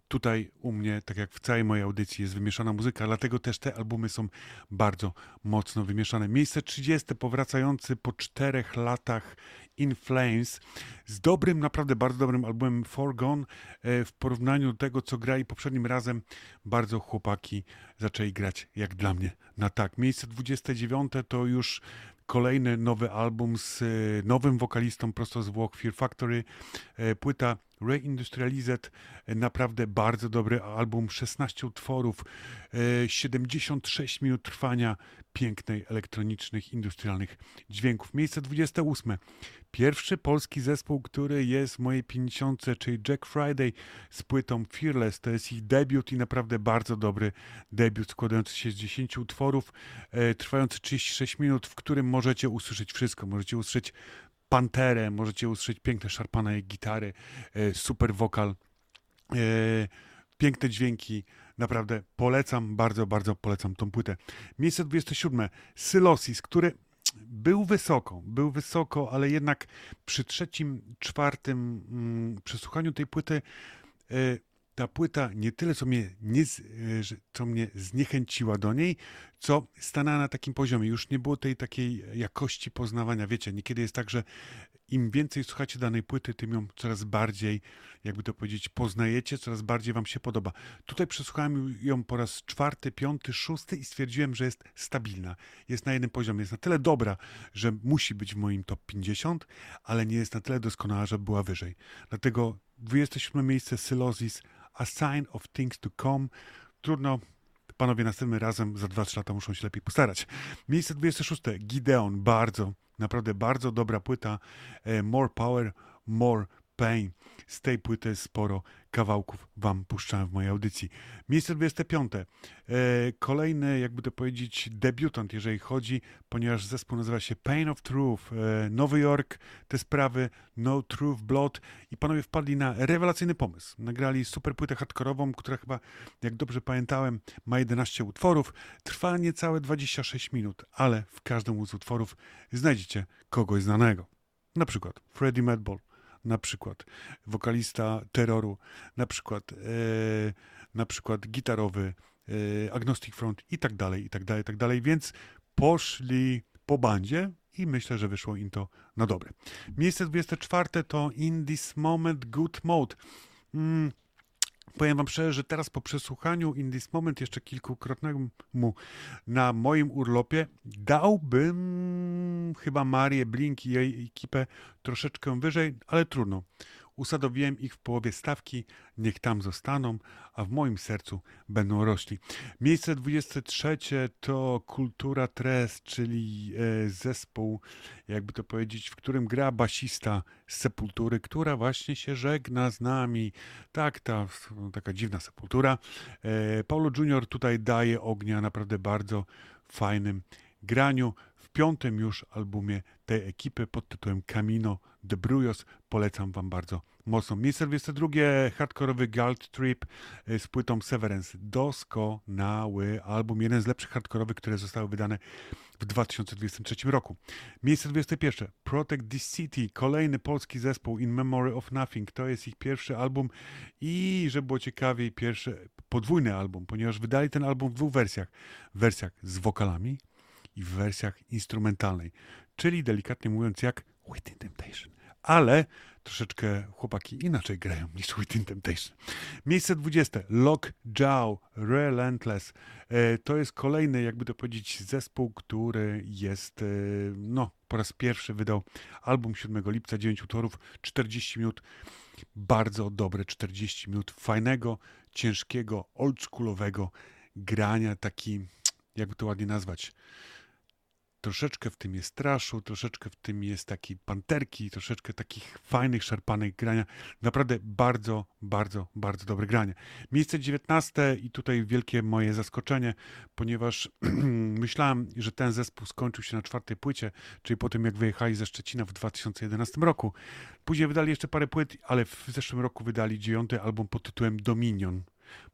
tutaj u mnie, tak jak w całej mojej audycji, jest wymieszana muzyka, dlatego też te albumy są bardzo mocno wymieszane. Miejsce 30, powracający po 4 latach In Flames z dobrym, naprawdę bardzo dobrym albumem Forgone. W porównaniu do tego, co grali poprzednim razem, bardzo chłopaki zaczęli grać, jak dla mnie, na tak. Miejsce 29 to już kolejny nowy album z nowym wokalistą prosto z Włoch, Fear Factory. Płyta Reindustrialized, naprawdę bardzo dobry album, 16 utworów, 76 minut trwania pięknej, elektronicznych, industrialnych dźwięków. Miejsce 28. Pierwszy polski zespół, który jest w mojej 50, czyli Jack Friday z płytą Fearless. To jest ich debiut i naprawdę bardzo dobry debiut składający się z 10 utworów, trwający 36 minut, w którym możecie usłyszeć wszystko. Możecie usłyszeć Panterę, możecie usłyszeć piękne szarpane gitary, super wokal, piękne dźwięki. Naprawdę polecam, bardzo, bardzo polecam tą płytę. Miejsce 27. Sylosis, który był wysoko, ale jednak przy czwartym przesłuchaniu tej płyty ta płyta nie tyle, co mnie zniechęciła do niej, co stanęła na takim poziomie. Już nie było tej takiej jakości poznawania. Wiecie, niekiedy jest tak, że im więcej słuchacie danej płyty, tym ją coraz bardziej, jakby to powiedzieć, poznajecie, coraz bardziej wam się podoba. Tutaj przesłuchałem ją po raz 4., 5., 6. i stwierdziłem, że jest stabilna. Jest na jednym poziomie. Jest na tyle dobra, że musi być w moim top 50, ale nie jest na tyle doskonała, że była wyżej. Dlatego 27 miejsce Sylosis, A Sign of Things to Come. Trudno, panowie, następnym razem za 2-3 lata muszą się lepiej postarać. Miejsce 26. Gideon, naprawdę bardzo dobra płyta. More Power, More Pain. Z tej płyty sporo kawałków wam puszczałem w mojej audycji. Miejsce 25. Kolejny, jakby to powiedzieć, debiutant, jeżeli chodzi, ponieważ zespół nazywa się Pain of Truth. Nowy Jork, te sprawy, No Truth, Blood. I panowie wpadli na rewelacyjny pomysł. Nagrali super płytę hardkorową, która chyba, jak dobrze pamiętałem, ma 11 utworów. Trwa niecałe 26 minut, ale w każdym z utworów znajdziecie kogoś znanego. Na przykład Freddie Madball, na przykład wokalista Terroru, na przykład gitarowy Agnostic Front i tak dalej. Więc poszli po bandzie i myślę, że wyszło im to na dobre. Miejsce 24 to In This Moment Good Mode. Powiem wam szczerze, że teraz po przesłuchaniu In This Moment, jeszcze kilkukrotnemu na moim urlopie, dałbym chyba Marię Blink i jej ekipę troszeczkę wyżej, ale trudno. Usadowiłem ich w połowie stawki, niech tam zostaną, a w moim sercu będą rośli. Miejsce 23 to Kultura Tres, czyli zespół, jakby to powiedzieć, w którym gra basista z Sepultury, która właśnie się żegna z nami. Tak, taka dziwna Sepultura. Paulo Junior tutaj daje ognia naprawdę bardzo fajnym graniu. W 5. już albumie tej ekipy pod tytułem Camino de Brujos. Polecam wam bardzo mocno. Miejsce 22. Hardkorowy Guilt Trip z płytą Severance. Doskonały album. Jeden z lepszych hardkorowych, które zostały wydane w 2023 roku. Miejsce 21. Protect This City. Kolejny polski zespół In Memory of Nothing. To jest ich pierwszy album i, żeby było ciekawiej, pierwszy podwójny album, ponieważ wydali ten album w 2 wersjach. W wersjach z wokalami i w wersjach instrumentalnej, czyli delikatnie mówiąc jak Within Temptation, ale troszeczkę chłopaki inaczej grają niż Within Temptation. Miejsce 20. Lockjaw, Relentless. To jest kolejny, jakby to powiedzieć, zespół, który jest, no, po raz pierwszy wydał album 7 lipca, 9 utworów, 40 minut. Bardzo dobre 40 minut fajnego, ciężkiego, oldschoolowego grania, taki, jakby to ładnie nazwać, troszeczkę w tym jest trashu, troszeczkę w tym jest takiej panterki, troszeczkę takich fajnych, szarpanych grania. Naprawdę bardzo, bardzo, bardzo dobre granie. Miejsce 19 i tutaj wielkie moje zaskoczenie, ponieważ myślałem, że ten zespół skończył się na 4. płycie, czyli po tym jak wyjechali ze Szczecina w 2011 roku. Później wydali jeszcze parę płyt, ale w zeszłym roku wydali 9. album pod tytułem Dominion.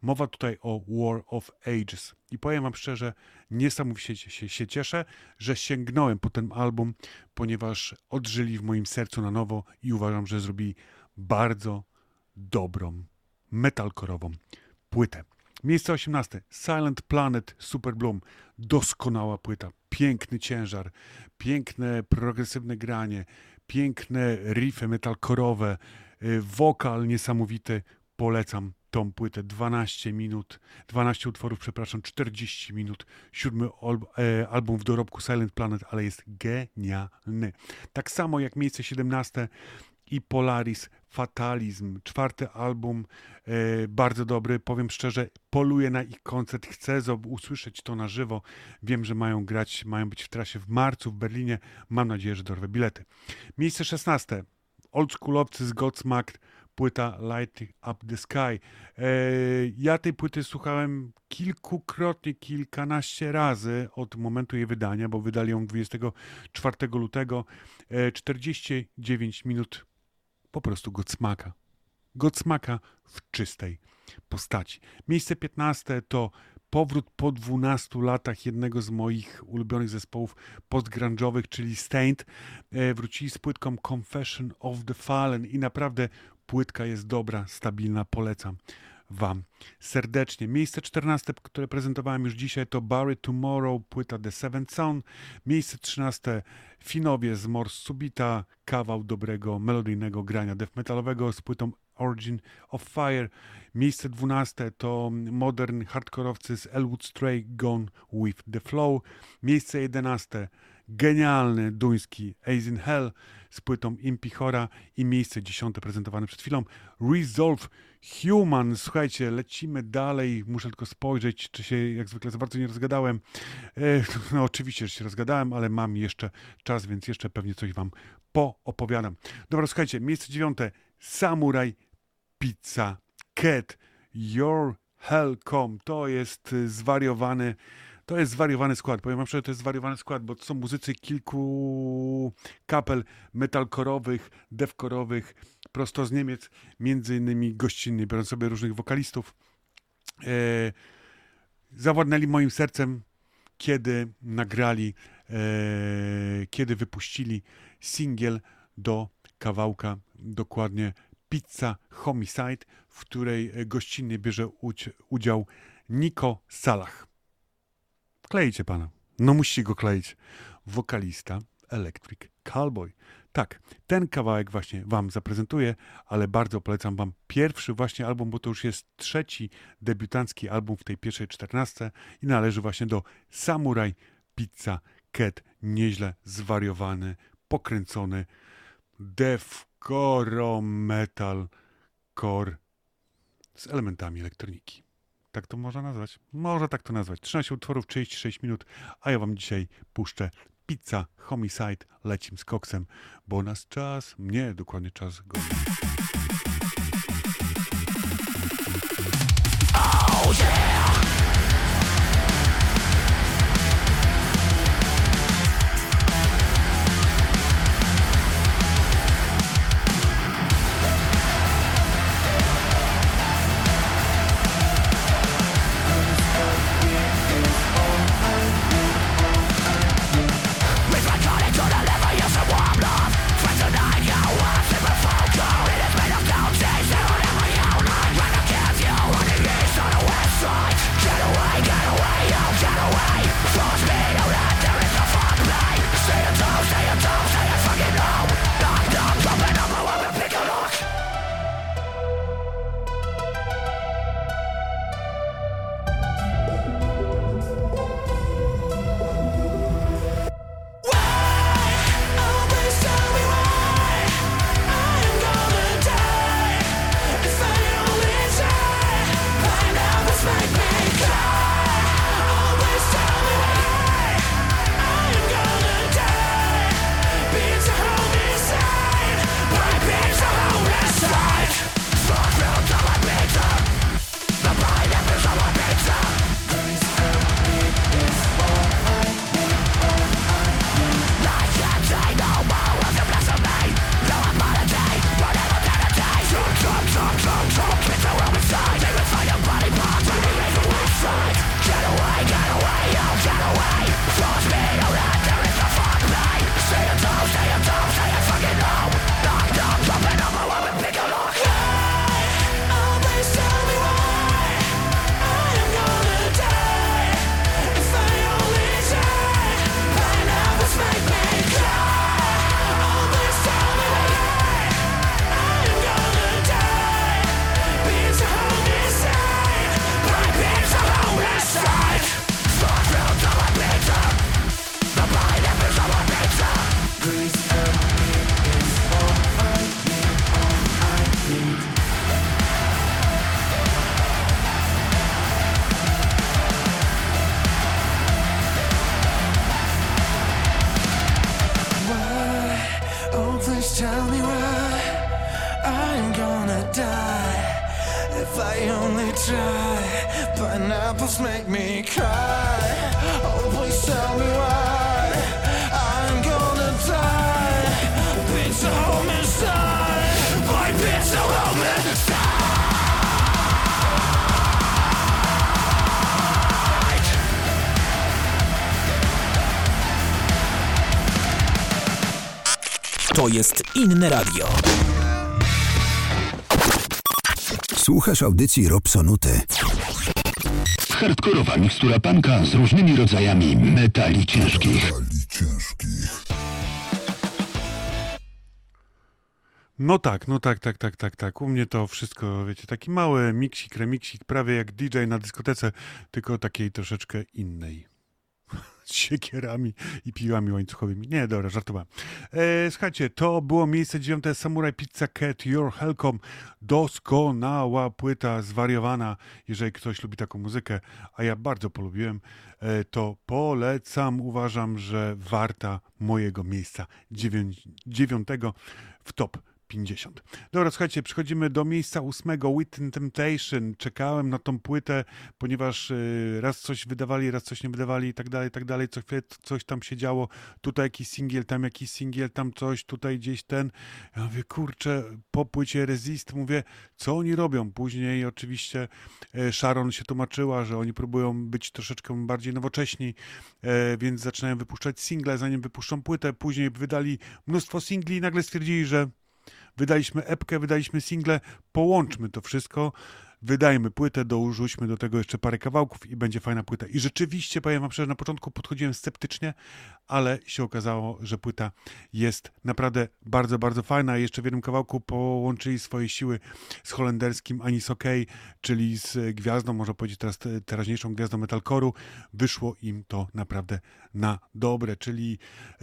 Mowa tutaj o War of Ages i powiem wam szczerze, niesamowicie się cieszę, że sięgnąłem po ten album, ponieważ odżyli w moim sercu na nowo i uważam, że zrobili bardzo dobrą, metalkorową płytę. Miejsce 18. Silent Planet Super Bloom. Doskonała płyta, piękny ciężar, piękne progresywne granie, piękne riffy metalkorowe, wokal niesamowity. Polecam tą płytę, 12 utworów, przepraszam, 40 minut, 7. album w dorobku Silent Planet, ale jest genialny. Tak samo jak miejsce 17 i Polaris, Fatalizm, 4. album, bardzo dobry, powiem szczerze, poluję na ich koncert, chcę usłyszeć to na żywo, wiem, że mają grać, mają być w trasie w marcu w Berlinie, mam nadzieję, że dorwę bilety. Miejsce 16, oldschoolowcy z Godsmack, płyta Lighting Up the Sky. Ja tej płyty słuchałem kilkukrotnie, kilkanaście razy od momentu jej wydania, bo wydali ją 24 lutego. 49 minut po prostu Godsmacka. Godsmacka w czystej postaci. Miejsce 15 to powrót po 12 latach jednego z moich ulubionych zespołów postgrunge'owych, czyli Stained. Wrócili z płytką Confession of the Fallen i naprawdę płytka jest dobra, stabilna, polecam wam serdecznie. Miejsce 14, które prezentowałem już dzisiaj, to Bury Tomorrow, płyta The Seventh Song. Miejsce 13, Finowie z Mors Subita, kawał dobrego, melodyjnego grania death metalowego z płytą Origin of Fire. Miejsce 12 to modern hardkorowcy z Elwood Stray, Gone White The Flow. Miejsce 11, genialny duński Ace in Hell z płytą Impichora i miejsce 10 prezentowane przed chwilą Resolve, Human. Słuchajcie, lecimy dalej, muszę tylko spojrzeć, czy się jak zwykle za bardzo nie rozgadałem. No oczywiście, że się rozgadałem, ale mam jeszcze czas, więc jeszcze pewnie coś wam poopowiadam. Dobra, słuchajcie, miejsce 9, Samurai Pizza Cat, Your Hellcom. To jest zwariowany skład, powiem wam szczerze, to jest zwariowany skład, bo to są muzycy kilku kapel metalkorowych, devkorowych, prosto z Niemiec, między innymi gościnnie, biorąc sobie różnych wokalistów. Zawładnęli moim sercem, kiedy nagrali, kiedy wypuścili singiel do kawałka, dokładnie Pizza Homicide, w której gościnnie bierze udział Niko Salah. Klejcie pana. No musi go kleić. Wokalista Electric Callboy. Tak, ten kawałek właśnie wam zaprezentuję, ale bardzo polecam wam pierwszy właśnie album, bo to już jest 3. debiutancki album w tej pierwszej 14 i należy właśnie do Samurai Pizza Cat. Nieźle zwariowany, pokręcony devkoro metal core z elementami elektroniki. Tak to można nazwać? Można tak to nazwać. 13 utworów, 36 minut, a ja wam dzisiaj puszczę Pizza Homicide. Lecim z koksem, bo nas czas, mnie dokładnie czas goni. Oh, yeah! Right. die if I only try. Pineapples make me cry. Oh, please tell me why I'm gonna die. Pizza home inside. My pizza home inside. To jest Inne Radio. Słuchasz audycji Robsonuty. Hardkorowa mikstura punka z różnymi rodzajami metali ciężkich. No tak. U mnie to wszystko, wiecie, taki mały miksik, remiksik, prawie jak DJ na dyskotece, tylko takiej troszeczkę innej. Z siekierami i piłami łańcuchowymi. Nie, dobra, żartowałem. Słuchajcie, to było miejsce 9. Samurai Pizza Cat, Your Helcom. Doskonała płyta, zwariowana. Jeżeli ktoś lubi taką muzykę, a ja bardzo polubiłem, to polecam. Uważam, że warta mojego miejsca 9 w top 50. Dobra, słuchajcie, przechodzimy do miejsca 8. Within Temptation. Czekałem na tą płytę, ponieważ raz coś wydawali, raz coś nie wydawali i tak dalej. Co chwilę coś tam się działo. Tutaj jakiś singiel, tam coś, tutaj gdzieś ten. Ja mówię, kurczę, po płycie Resist, mówię, co oni robią? Później oczywiście Sharon się tłumaczyła, że oni próbują być troszeczkę bardziej nowocześni, więc zaczynają wypuszczać single, zanim wypuszczą płytę. Później wydali mnóstwo singli i nagle stwierdzili, że wydaliśmy epkę, wydaliśmy single, połączmy to wszystko, wydajmy płytę, dorzućmy do tego jeszcze parę kawałków i będzie fajna płyta. I rzeczywiście, powiem wam szczerze, na początku podchodziłem sceptycznie, ale się okazało, że płyta jest naprawdę bardzo, bardzo fajna. Jeszcze w jednym kawałku połączyli swoje siły z holenderskim Anis OK, czyli z gwiazdą, można powiedzieć teraz teraźniejszą gwiazdą metalcore'u. Wyszło im to naprawdę na dobre, czyli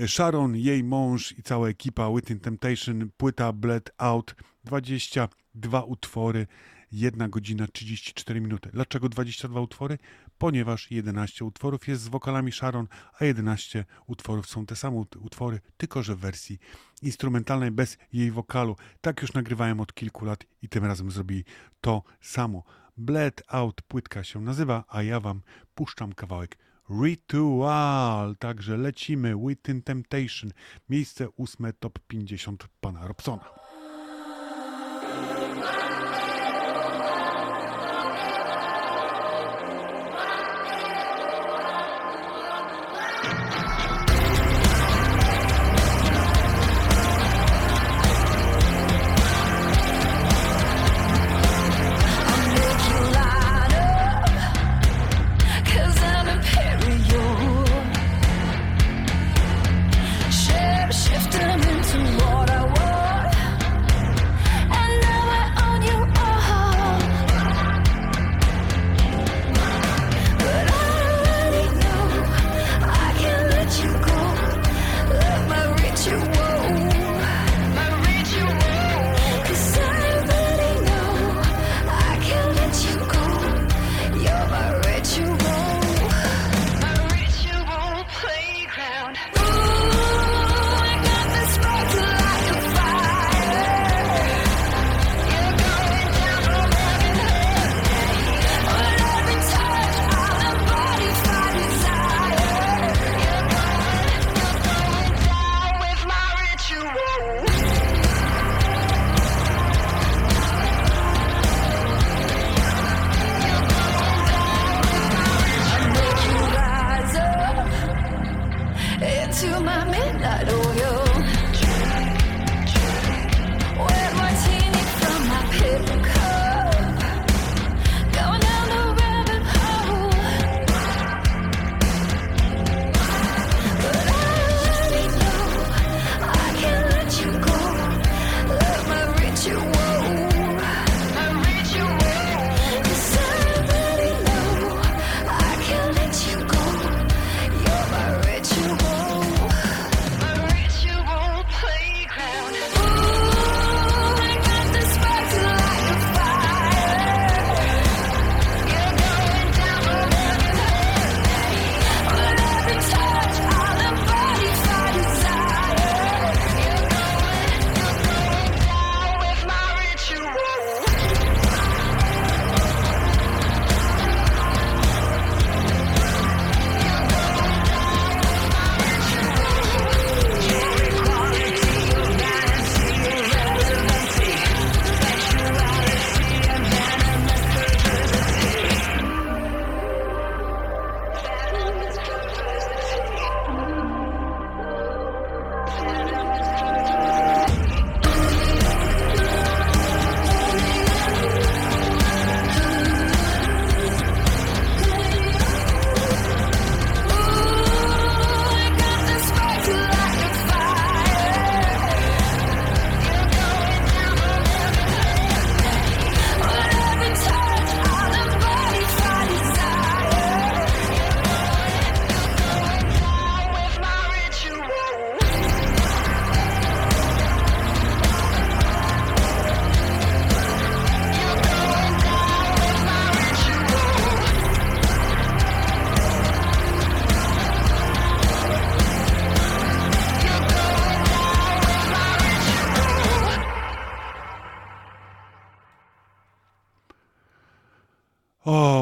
Sharon, jej mąż i cała ekipa Within Temptation, płyta Bled Out, 22 utwory, 1 godzina 34 minuty. Dlaczego 22 utwory? Ponieważ 11 utworów jest z wokalami Sharon, a 11 utworów są te same utwory, tylko że w wersji instrumentalnej bez jej wokalu. Tak już nagrywałem od kilku lat i tym razem zrobili to samo. Bled Out płytka się nazywa, a ja wam puszczam kawałek Ritual. Także lecimy. Within Temptation. Miejsce 8, top 50 pana Robsona. Shifting into what I want, and now I own you.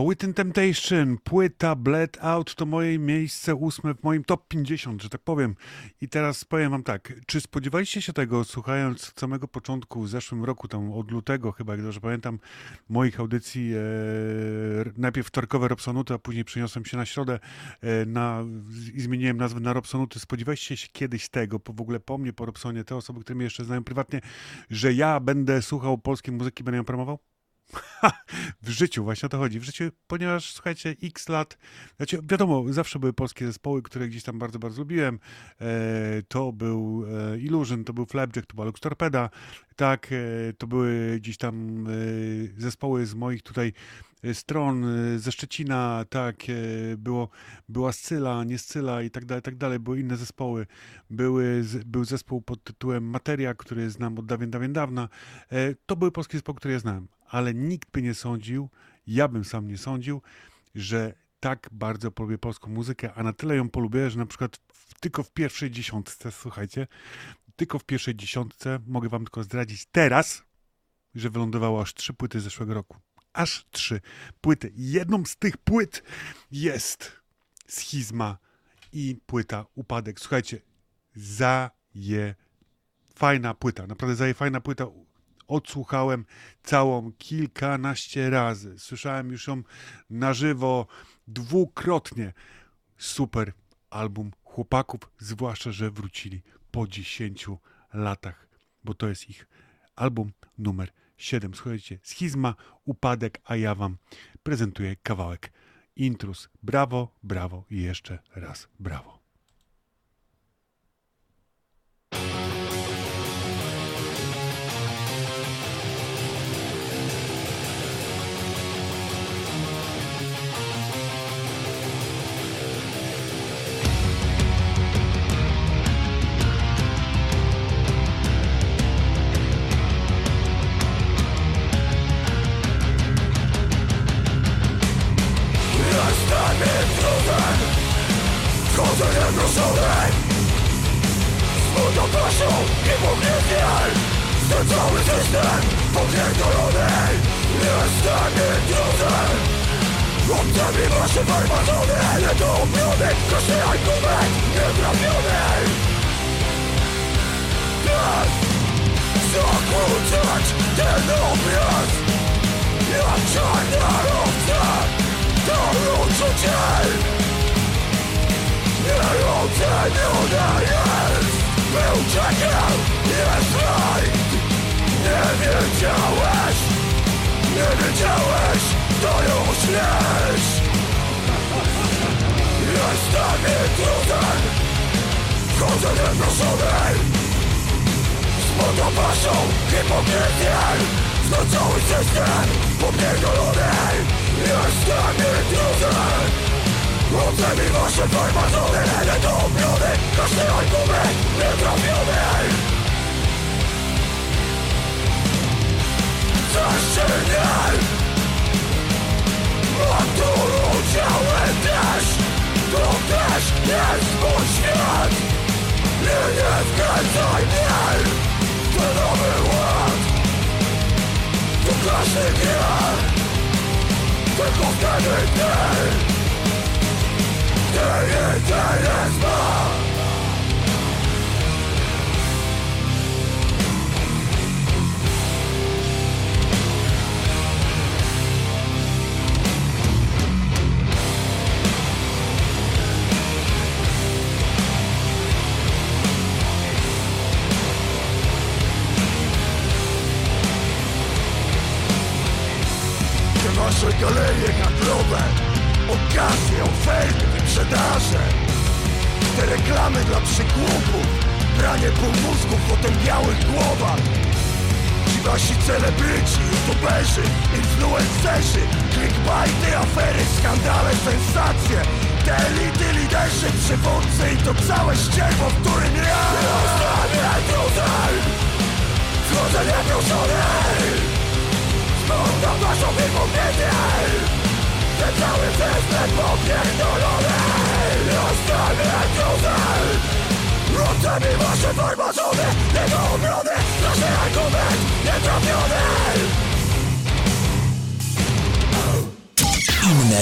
Within Temptation, płyta Bled Out to moje miejsce 8 w moim top 50, że tak powiem. I teraz powiem wam tak, czy spodziewaliście się tego, słuchając od samego początku w zeszłym roku, tam od lutego chyba, jak dobrze pamiętam, moich audycji, najpierw wtorkowe Robsonuty, a później przeniosłem się na środę i zmieniłem nazwę na Robsonuty. Spodziewaliście się kiedyś tego, w ogóle po mnie, po Robsonie, te osoby, które mnie jeszcze znają prywatnie, że ja będę słuchał polskiej muzyki, będę ją promował? W życiu, właśnie o to chodzi. W życiu, ponieważ, słuchajcie, x lat, znaczy, wiadomo, zawsze były polskie zespoły, które gdzieś tam bardzo, bardzo lubiłem. To był Illusion, to był Flapjack, to była Lux Torpeda. Tak, to były gdzieś tam zespoły z moich tutaj stron, ze Szczecina, tak, była Scyla, nie Scyla i tak dalej, były inne zespoły. Był zespół pod tytułem Materia, który znam od dawien dawna. To były polskie zespoły, które ja znałem, ale nikt by nie sądził, ja bym sam nie sądził, że tak bardzo polubię polską muzykę, a na tyle ją polubię, że na przykład tylko w pierwszej dziesiątce, słuchajcie, tylko w pierwszej dziesiątce, mogę wam tylko zdradzić teraz, że wylądowało aż 3 płyty z zeszłego roku. Aż 3 płyty. Jedną z tych płyt jest Schizma i płyta Upadek. Słuchajcie, fajna płyta, naprawdę fajna płyta. Odsłuchałem całą kilkanaście razy. Słyszałem już ją na żywo dwukrotnie. Super album chłopaków, zwłaszcza, że wrócili po 10 latach, bo to jest ich album numer 7. Słuchajcie, Schizma, Upadek, a ja wam prezentuję kawałek Intruz. Brawo, brawo i jeszcze raz brawo.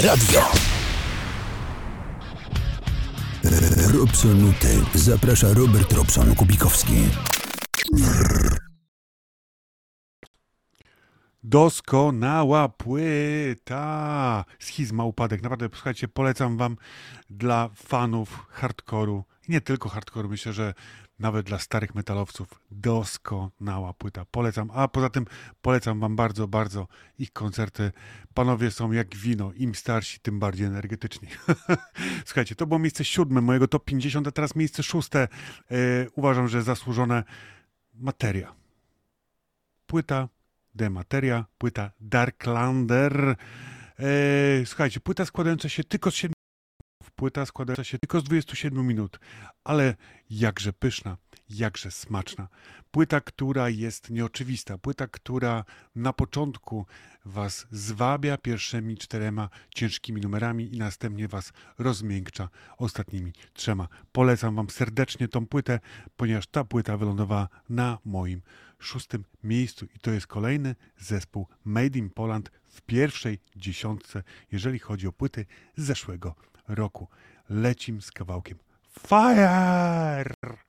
Radio. Robsonuty zaprasza Robert Robson Kubikowski. Doskonała płyta. Schizma, upadek. Naprawdę, słuchajcie, polecam wam dla fanów hardkoru. Nie tylko hardkoru, myślę, że nawet dla starych metalowców. Doskonała płyta. Polecam. A poza tym polecam wam bardzo, bardzo ich koncerty. Panowie są jak wino. Im starsi, tym bardziej energetyczni. Słuchajcie, to było miejsce 7 mojego top 50, a teraz miejsce 6. Uważam, że zasłużone. Materia. Płyta De Materia, płyta Darklander. Słuchajcie, płyta składająca się tylko z 7 minut. Płyta składająca się tylko z 27 minut. Ale jakże pyszna, jakże smaczna. Płyta, która jest nieoczywista. Płyta, która na początku was zwabia pierwszymi 4 ciężkimi numerami i następnie was rozmiękcza ostatnimi 3. Polecam wam serdecznie tą płytę, ponieważ ta płyta wylądowała na moim 6. miejscu i to jest kolejny zespół Made in Poland w pierwszej 10, jeżeli chodzi o płyty z zeszłego roku. Lecim z kawałkiem Fire! Yeah.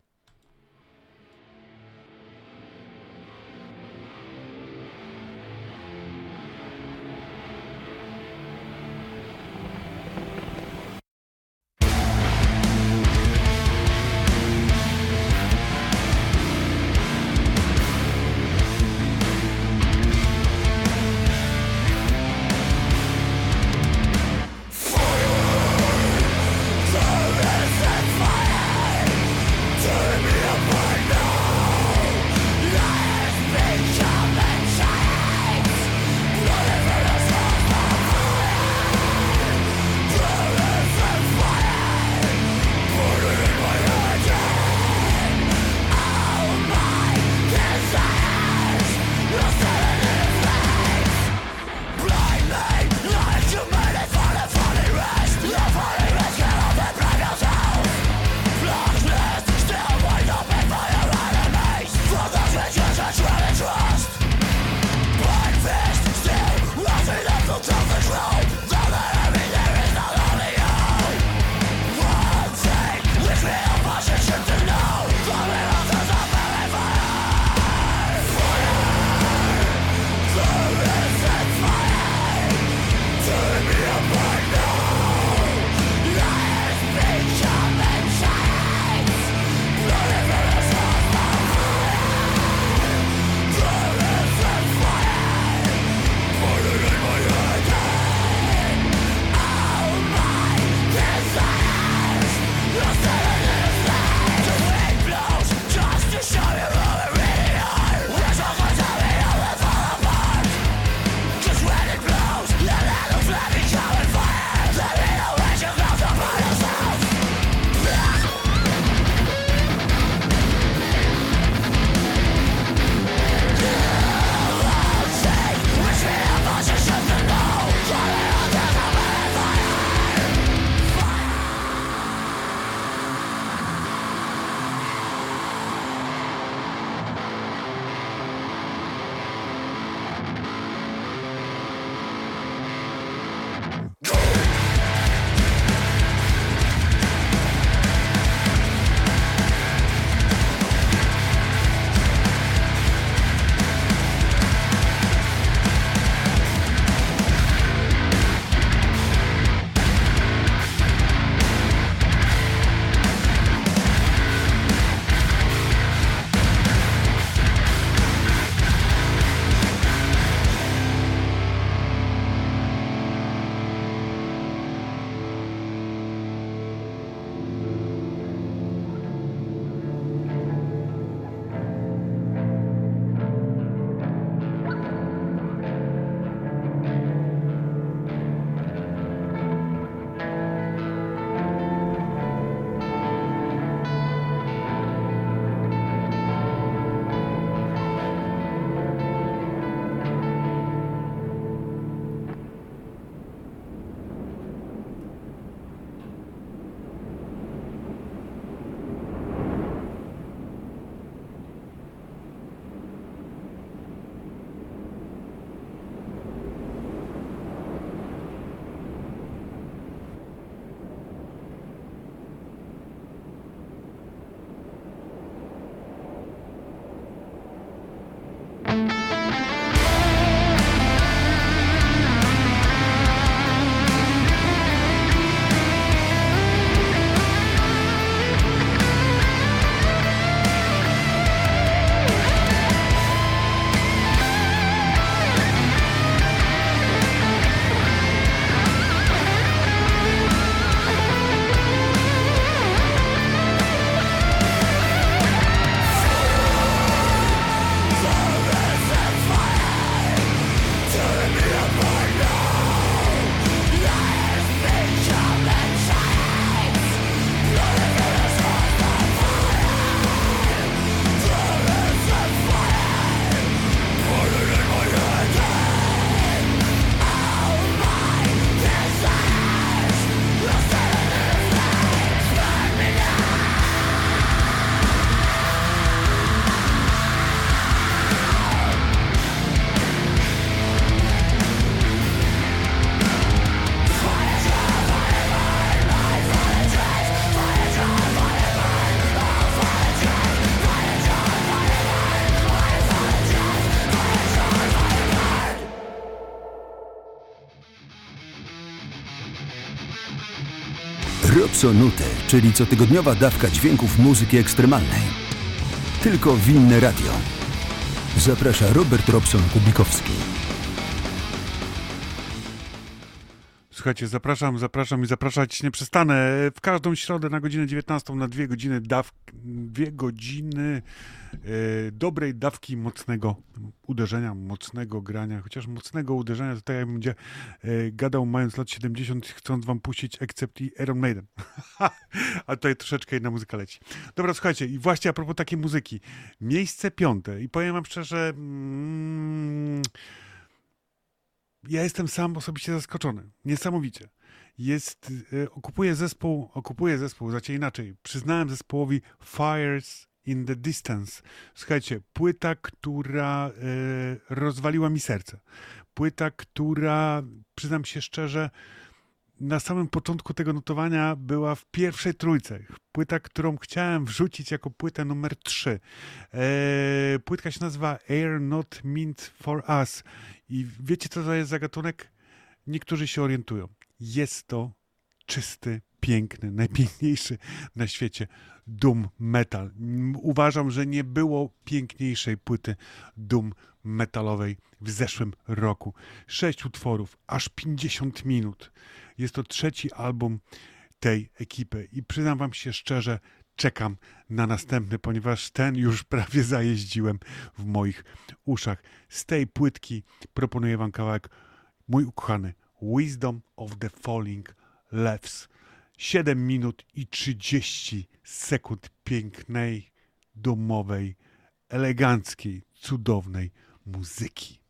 Robsonuty, czyli cotygodniowa dawka dźwięków muzyki ekstremalnej. Tylko winne radio. Zaprasza Robert Robson Kubikowski. Słuchajcie, zapraszam i zapraszać nie przestanę. W każdą środę na godzinę 19 na dwie godziny dobrej dawki mocnego uderzenia, mocnego grania. Chociaż mocnego uderzenia, to tak jak będzie gadał mając lat 70, chcąc wam puścić Accept i Iron Maiden. A tutaj troszeczkę inna muzyka leci. Dobra, słuchajcie, i właśnie a propos takiej muzyki. Miejsce piąte. I powiem wam szczerze, ja jestem sam osobiście zaskoczony. Niesamowicie. Okupuję zespół, znaczy inaczej. Przyznałem zespołowi Fires in the Distance. Słuchajcie, płyta, która rozwaliła mi serce. Płyta, która, przyznam się szczerze, na samym początku tego notowania była w pierwszej trójce. Płyta, którą chciałem wrzucić jako płytę numer 3. Płytka się nazywa Air Not Meant For Us. I wiecie, co to jest za gatunek? Niektórzy się orientują. Jest to czysty, piękny, najpiękniejszy na świecie doom metal. Uważam, że nie było piękniejszej płyty doom metalowej w zeszłym roku. 6 utworów, aż 50 minut. Jest to trzeci album tej ekipy i przyznam wam się szczerze, czekam na następny, ponieważ ten już prawie zajeździłem w moich uszach. Z tej płytki proponuję wam kawałek mój ukochany Wisdom of the Falling Leaves. 7 minut i 30 sekund pięknej, domowej, eleganckiej, cudownej muzyki.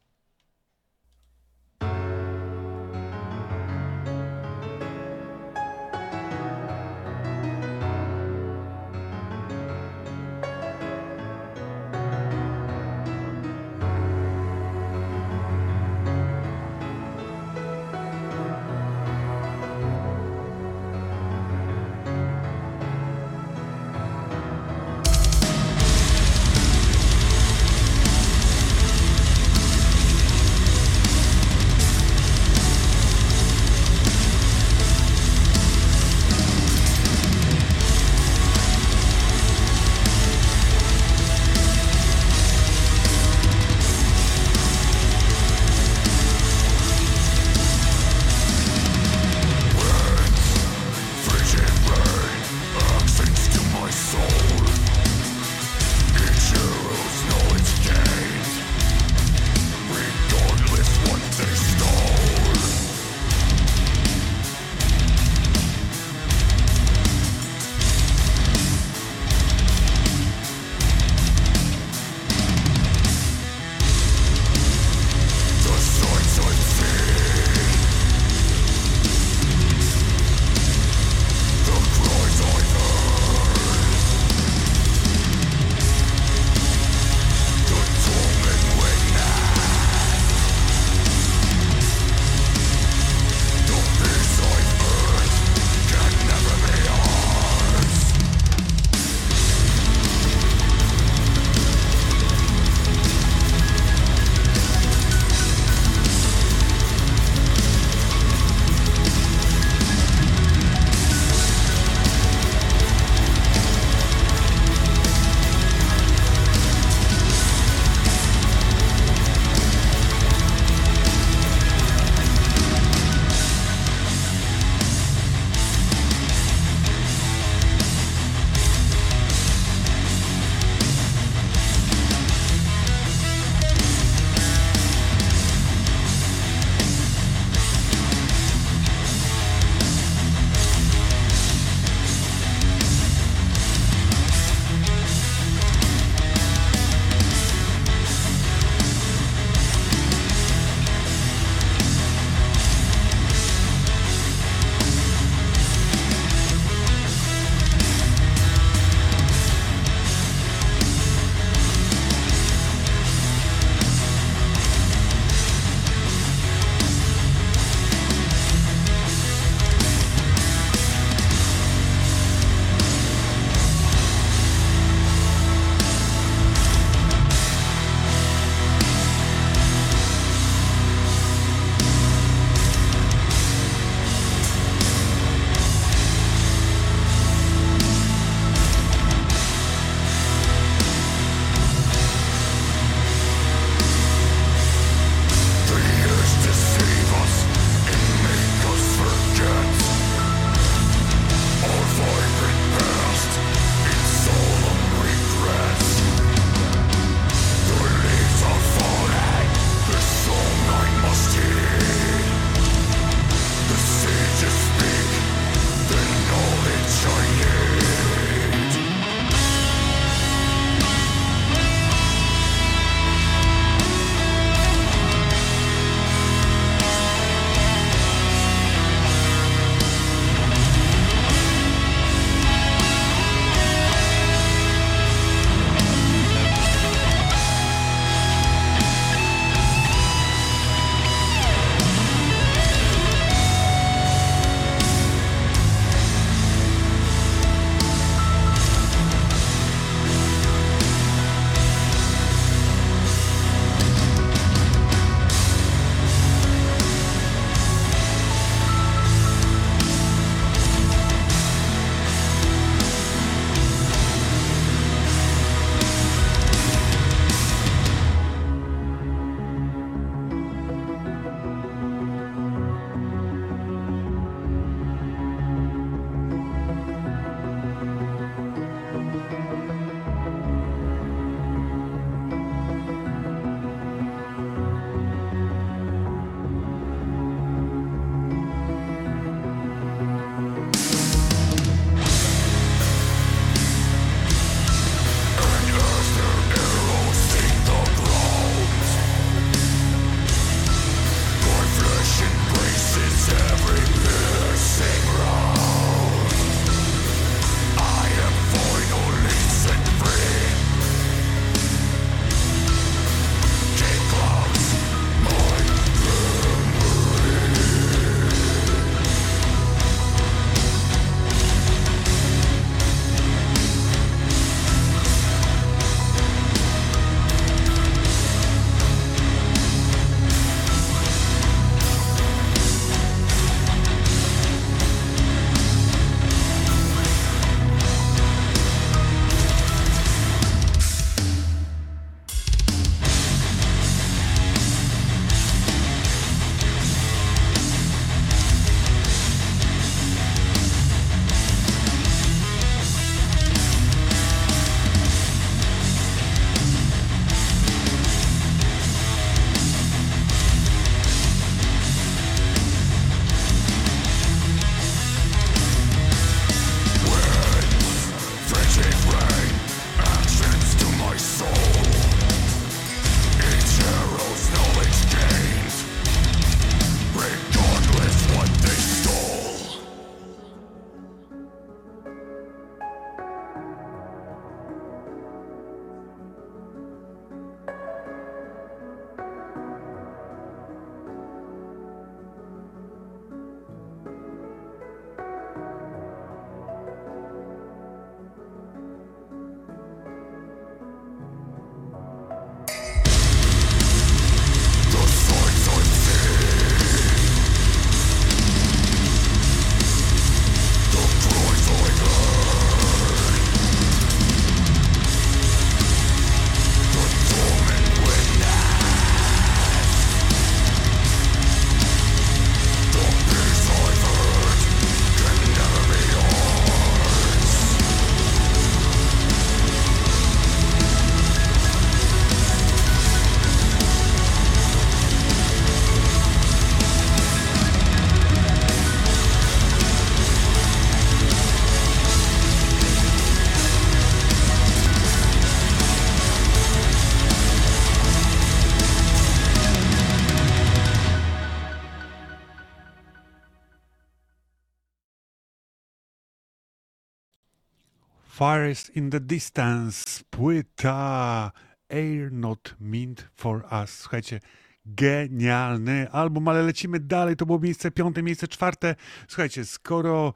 Fires in the Distance, płyta Air Not Meant For Us. Słuchajcie, genialny album, ale lecimy dalej. To było miejsce piąte, miejsce czwarte. Słuchajcie, skoro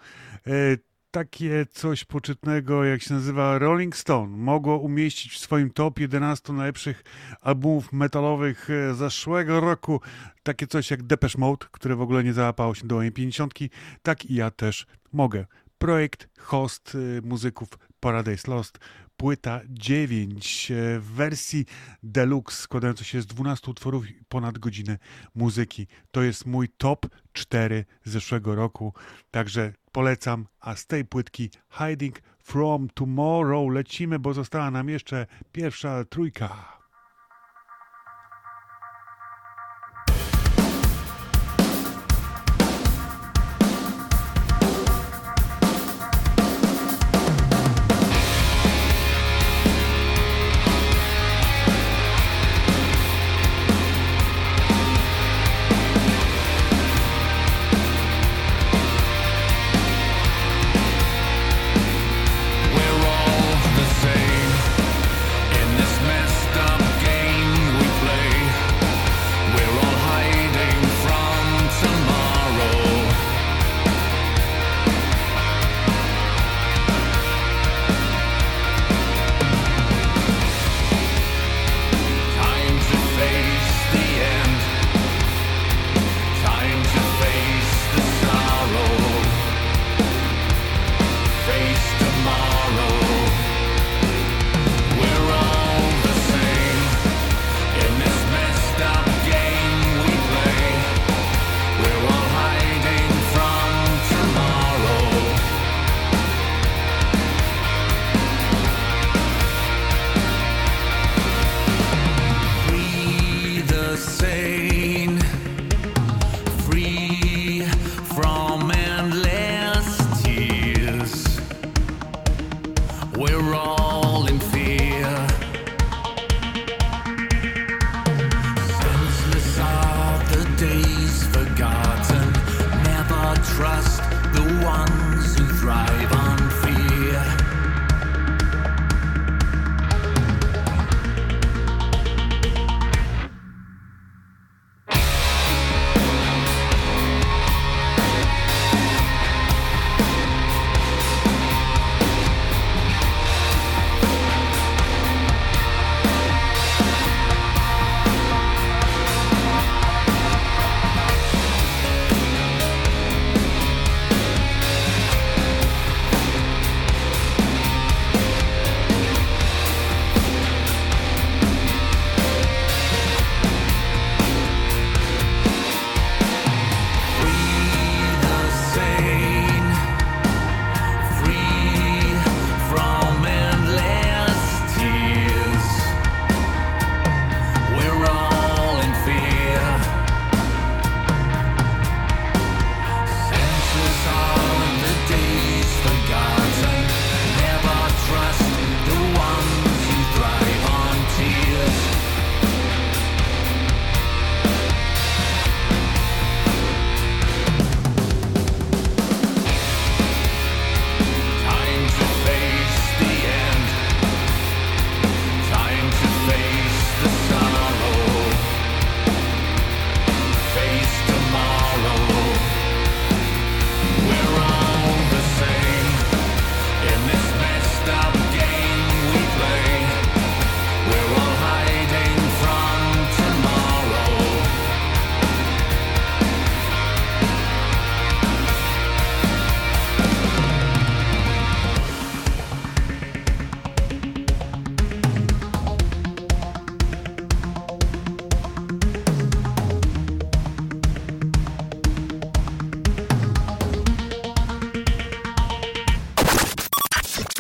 takie coś poczytnego, jak się nazywa Rolling Stone, mogło umieścić w swoim top 11 najlepszych albumów metalowych zeszłego roku takie coś jak Depeche Mode, które w ogóle nie załapało się do mojej 50-ki, tak i ja też mogę. Projekt host muzyków Paradise Lost, płyta 9 w wersji deluxe składająca się z 12 utworów i ponad godzinę muzyki. To jest mój top 4 z zeszłego roku, także polecam, a z tej płytki Hiding From Tomorrow lecimy, bo została nam jeszcze pierwsza trójka.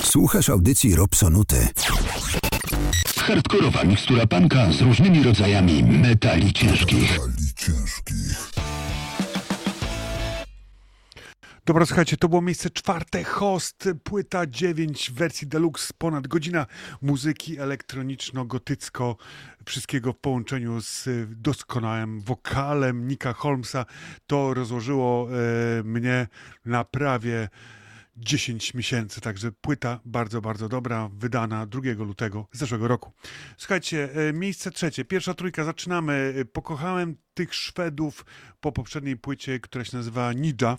Słuchasz audycji Robsonuty. Hardkorowa mikstura punka z różnymi rodzajami metali ciężkich. Dobra, słuchajcie, to było miejsce czwarte, host, płyta 9 w wersji deluxe, ponad godzina muzyki elektroniczno-gotycko, wszystkiego w połączeniu z doskonałym wokalem Nicka Holmesa. To rozłożyło mnie na prawie 10 miesięcy, także płyta bardzo, bardzo dobra, wydana 2 lutego zeszłego roku. Słuchajcie, miejsce trzecie, pierwsza trójka, zaczynamy. Pokochałem tych Szwedów po poprzedniej płycie, która się nazywa Ninja,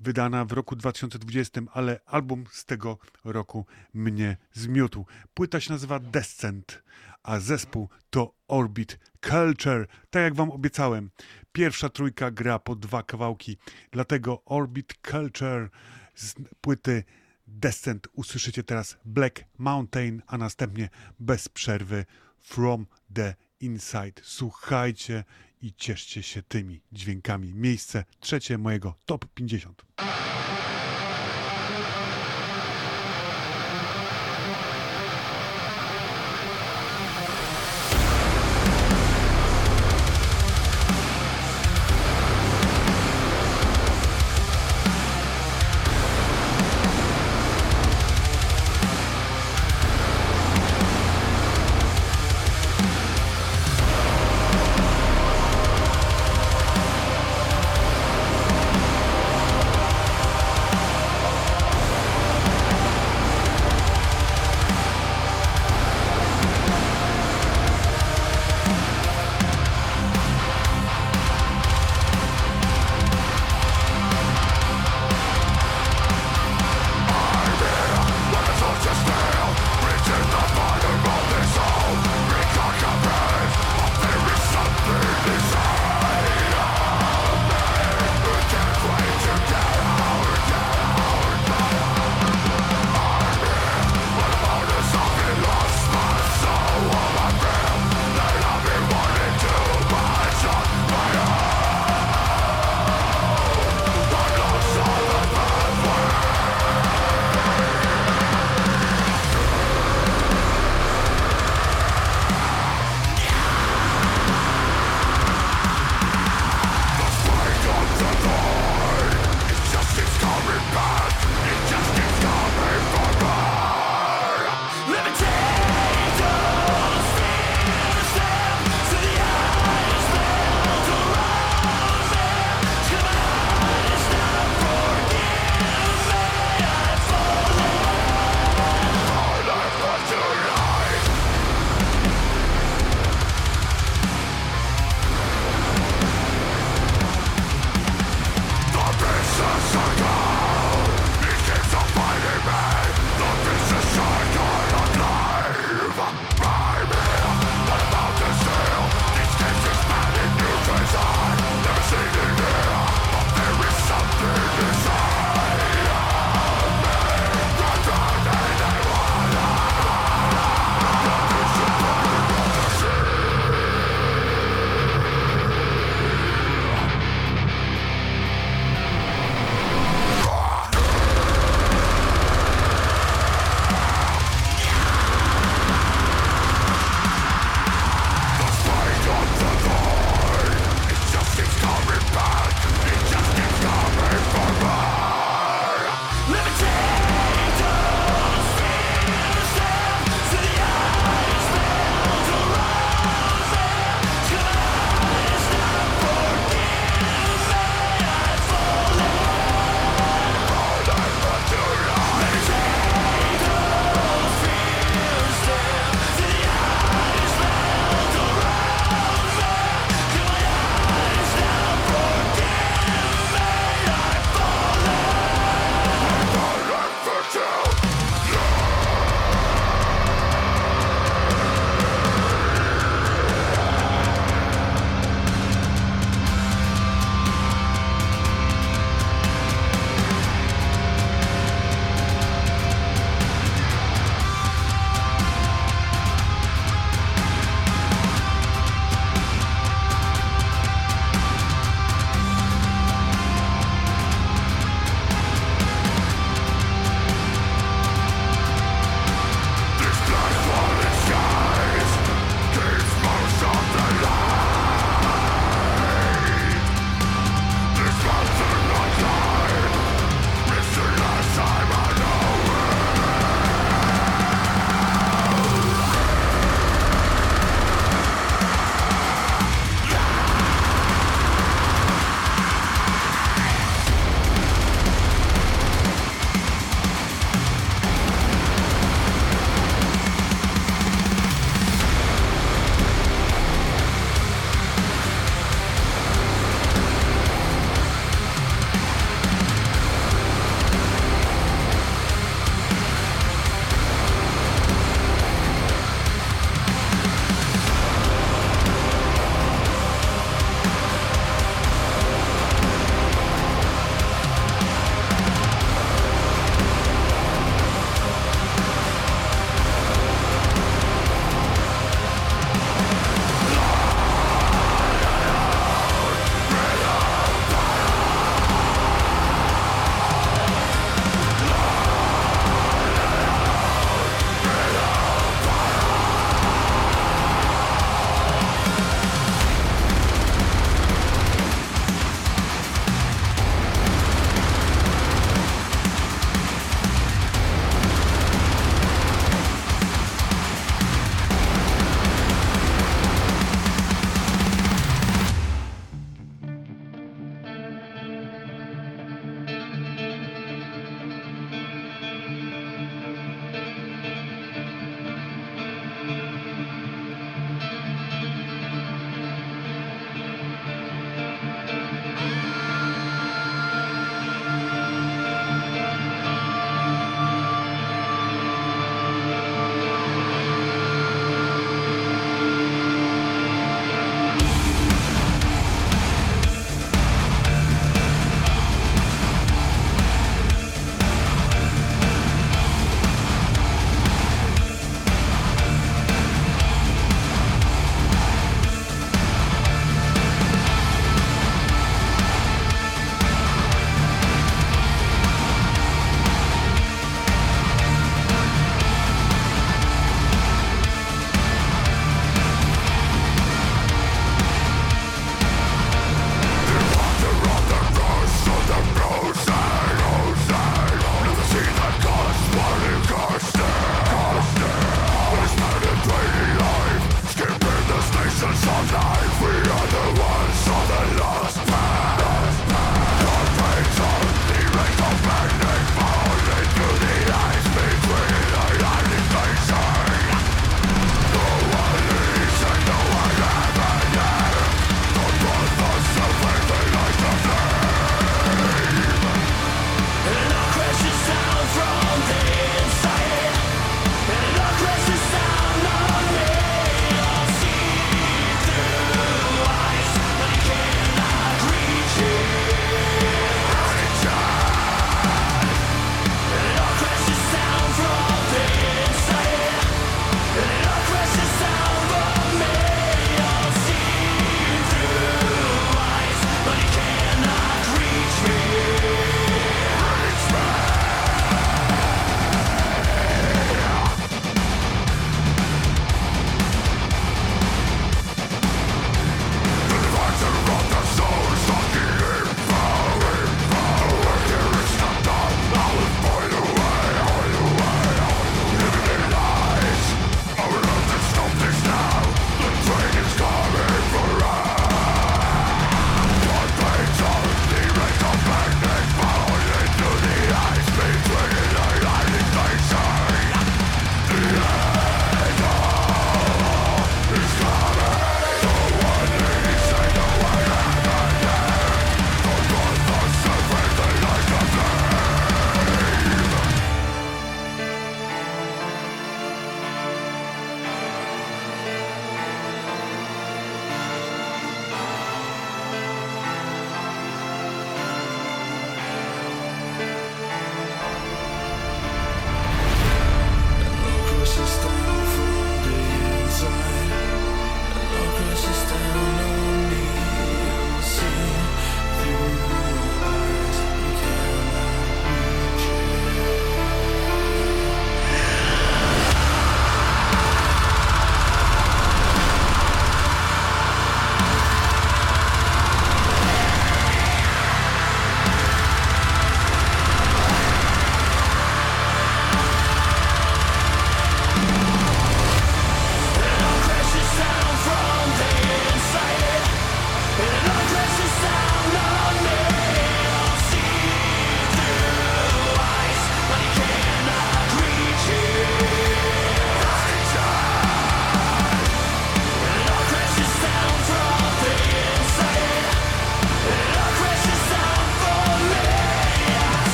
wydana w roku 2020, ale album z tego roku mnie zmiótł. Płyta się nazywa Descent, a zespół to Orbit Culture. Tak jak wam obiecałem, pierwsza trójka gra po 2 kawałki, dlatego Orbit Culture z płyty Descent usłyszycie teraz Black Mountain, a następnie bez przerwy From the Inside. Słuchajcie i cieszcie się tymi dźwiękami. Miejsce trzecie mojego Top 50.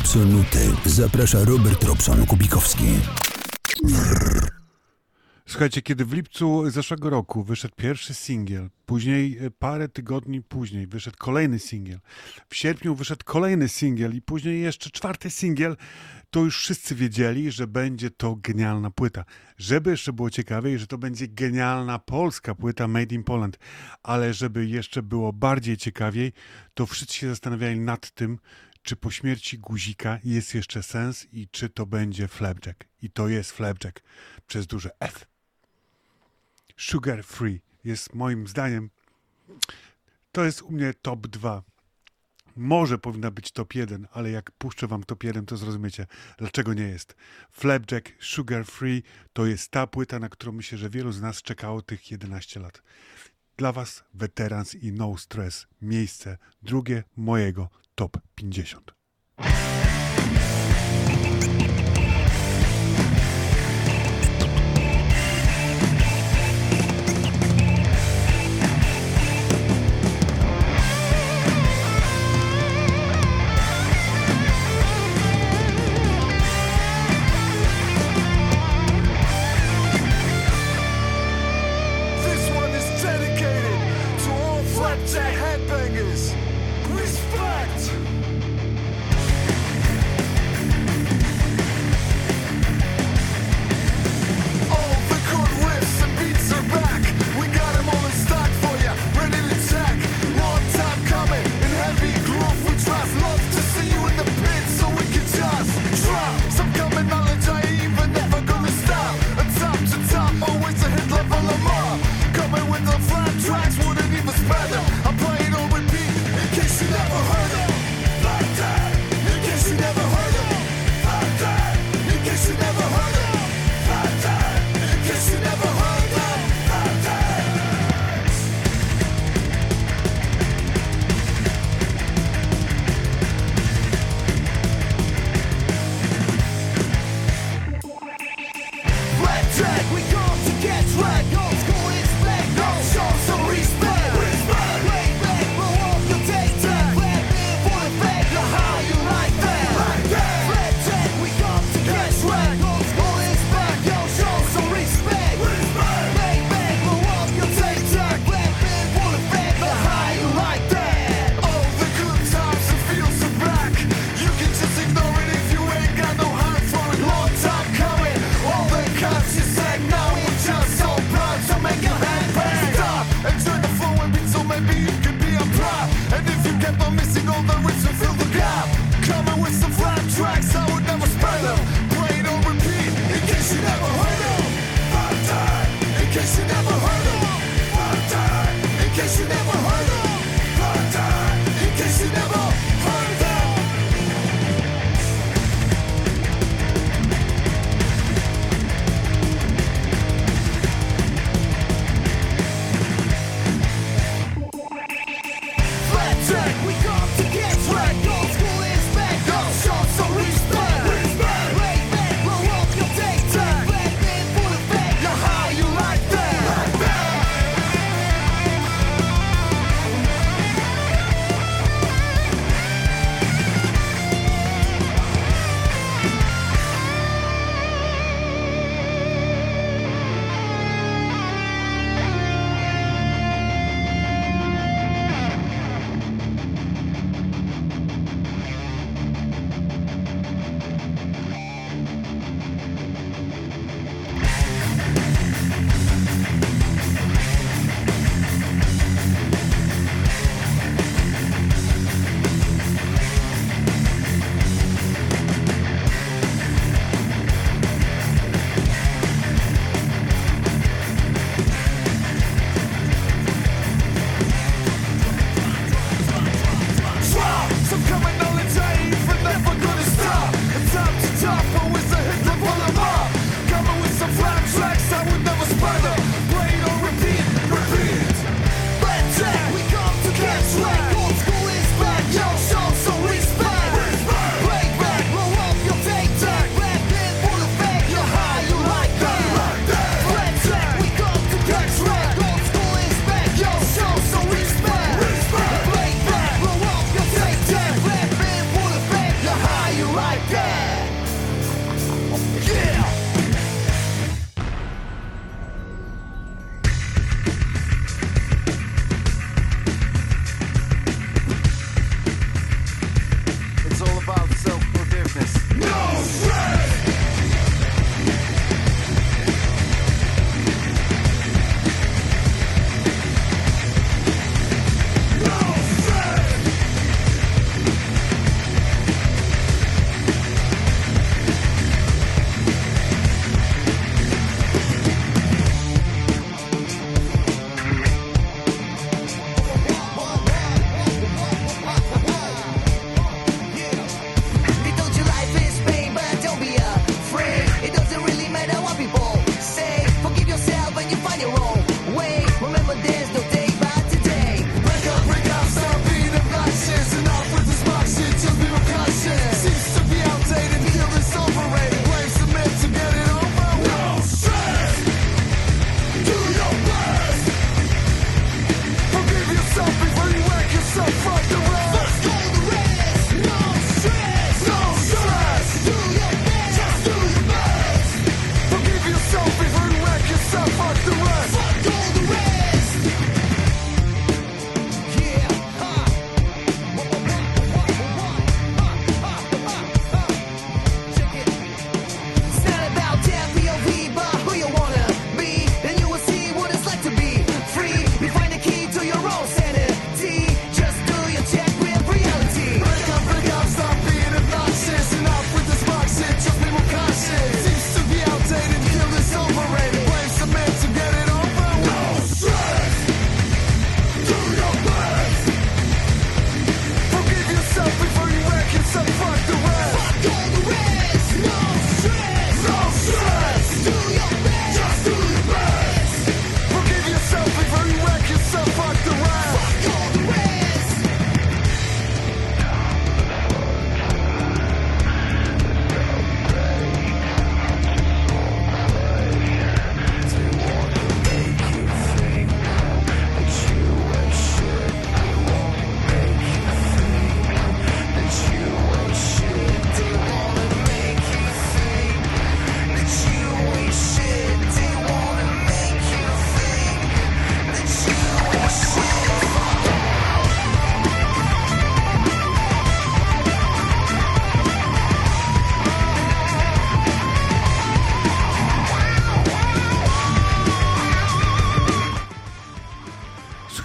Absoluty zaprasza Robert Robson Kubikowski. Słuchajcie, kiedy w lipcu zeszłego roku wyszedł pierwszy singiel, później parę tygodni później wyszedł kolejny singiel, w sierpniu wyszedł kolejny singiel i później jeszcze czwarty singiel, to już wszyscy wiedzieli, że będzie to genialna płyta. Żeby jeszcze było ciekawiej, że to będzie genialna polska płyta Made in Poland, ale żeby jeszcze było bardziej ciekawiej, to wszyscy się zastanawiali nad tym, czy po śmierci Guzika jest jeszcze sens i czy to będzie Flapjack. I to jest Flapjack przez duże F. Sugar Free jest moim zdaniem, to jest u mnie top 2. Może powinna być top 1, ale jak puszczę wam top 1, to zrozumiecie, dlaczego nie jest. Flapjack, Sugar Free to jest ta płyta, na którą myślę, że wielu z nas czekało tych 11 lat. Dla was Weterans i No Stress. Miejsce drugie mojego top 50.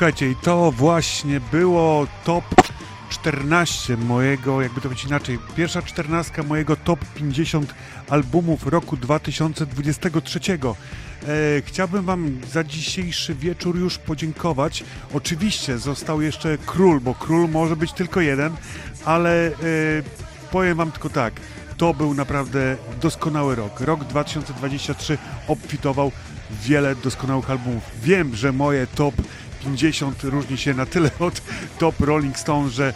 Słuchajcie, i to właśnie było top 14 mojego, jakby to być inaczej, pierwsza 14 mojego top 50 albumów roku 2023. Chciałbym Wam za dzisiejszy wieczór już podziękować. Oczywiście został jeszcze król, bo król może być tylko jeden, ale powiem Wam tylko tak, to był naprawdę doskonały rok. Rok 2023 obfitował w wiele doskonałych albumów. Wiem, że moje top 50 różni się na tyle od top Rolling Stone, że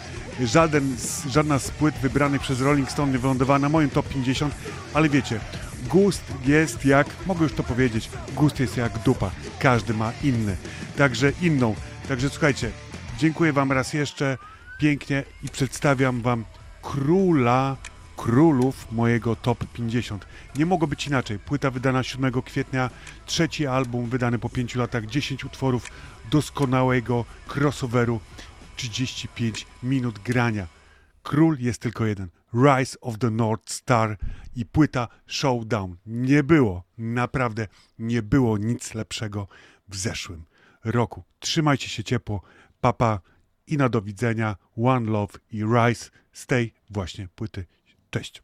żadna z płyt wybranych przez Rolling Stone nie wylądowała na moim top 50, ale wiecie, gust jest jak, mogę już to powiedzieć, gust jest jak dupa, każdy ma inny, także inną. Także słuchajcie, dziękuję Wam raz jeszcze pięknie i przedstawiam Wam króla królów mojego top 50. Nie mogło być inaczej, płyta wydana 7 kwietnia, trzeci album wydany po 5 latach, 10 utworów doskonałego crossoveru, 35 minut grania. Król jest tylko jeden. Rise of the North Star i płyta Showdown. Nie było, naprawdę nie było nic lepszego w zeszłym roku. Trzymajcie się ciepło, papa i na do widzenia. One Love i Rise z tej właśnie płyty. Cześć.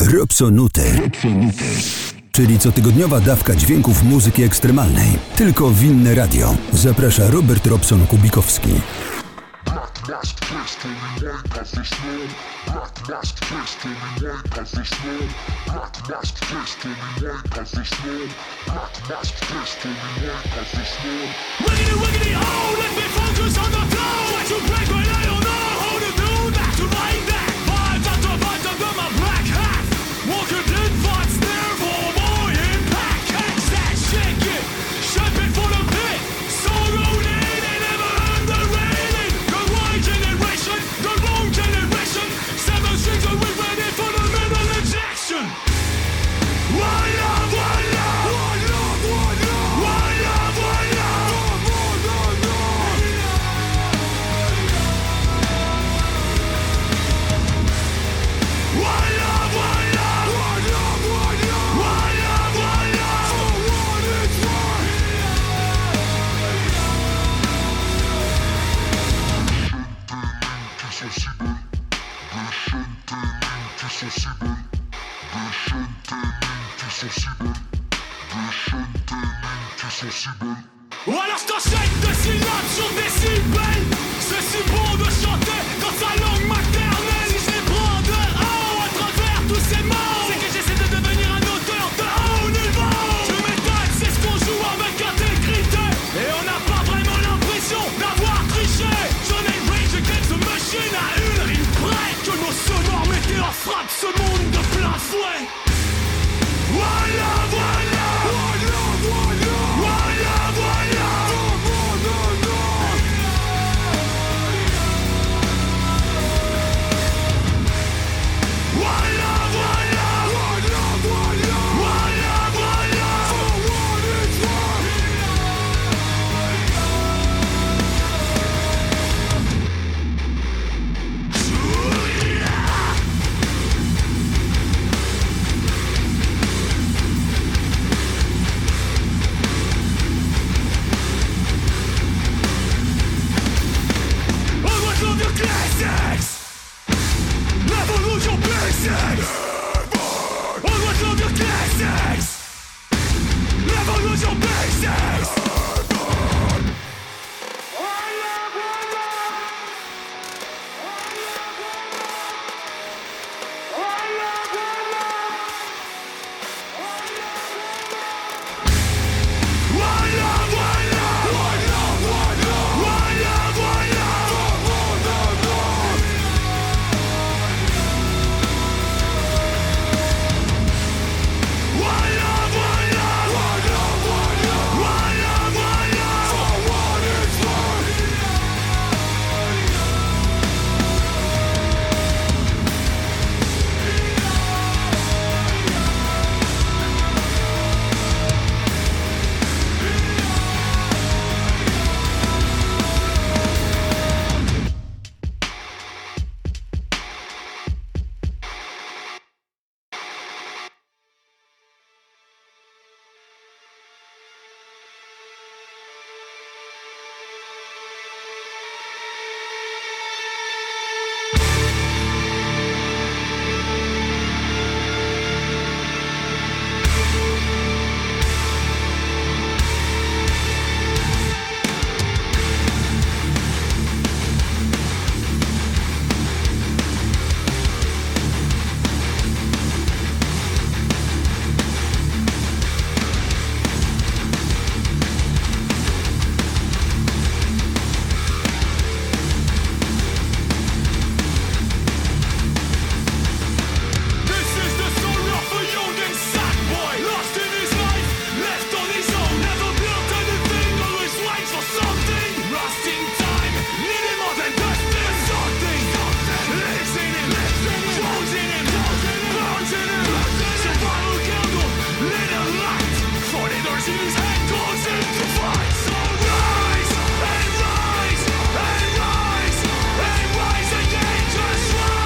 Robsonuty, czyli cotygodniowa dawka dźwięków muzyki ekstremalnej. Tylko w Inne Radio. Zaprasza Robert Robson Kubikowski. Last place till we wake up this morning. Last place till we wake up this morning. Last place till we wake up this morning. Last place till we wake up this morning. Wiggity, oh, let me focus on the flow. Try to break, but I don't know how to do that. To make that vibes after vibes, I've got my black hat. Walking in thoughts, there for more impact. Catch that, shake it, shape it for the pit. So roll it. Voilà, je t'achète des syllabes sur des si belles. C'est si bon de chanter dans sa langue maternelle. Si je les prends de haut à travers tous ces mots, c'est que j'essaie de devenir un auteur de haut niveau. Je m'étonne, c'est ce qu'on joue avec intégrité. Et on n'a pas vraiment l'impression d'avoir triché. J'en ai une rage against the machine à une rime près. Que nos sonores météores frappent ce monde de plein fouet. Voilà, voilà. Yes!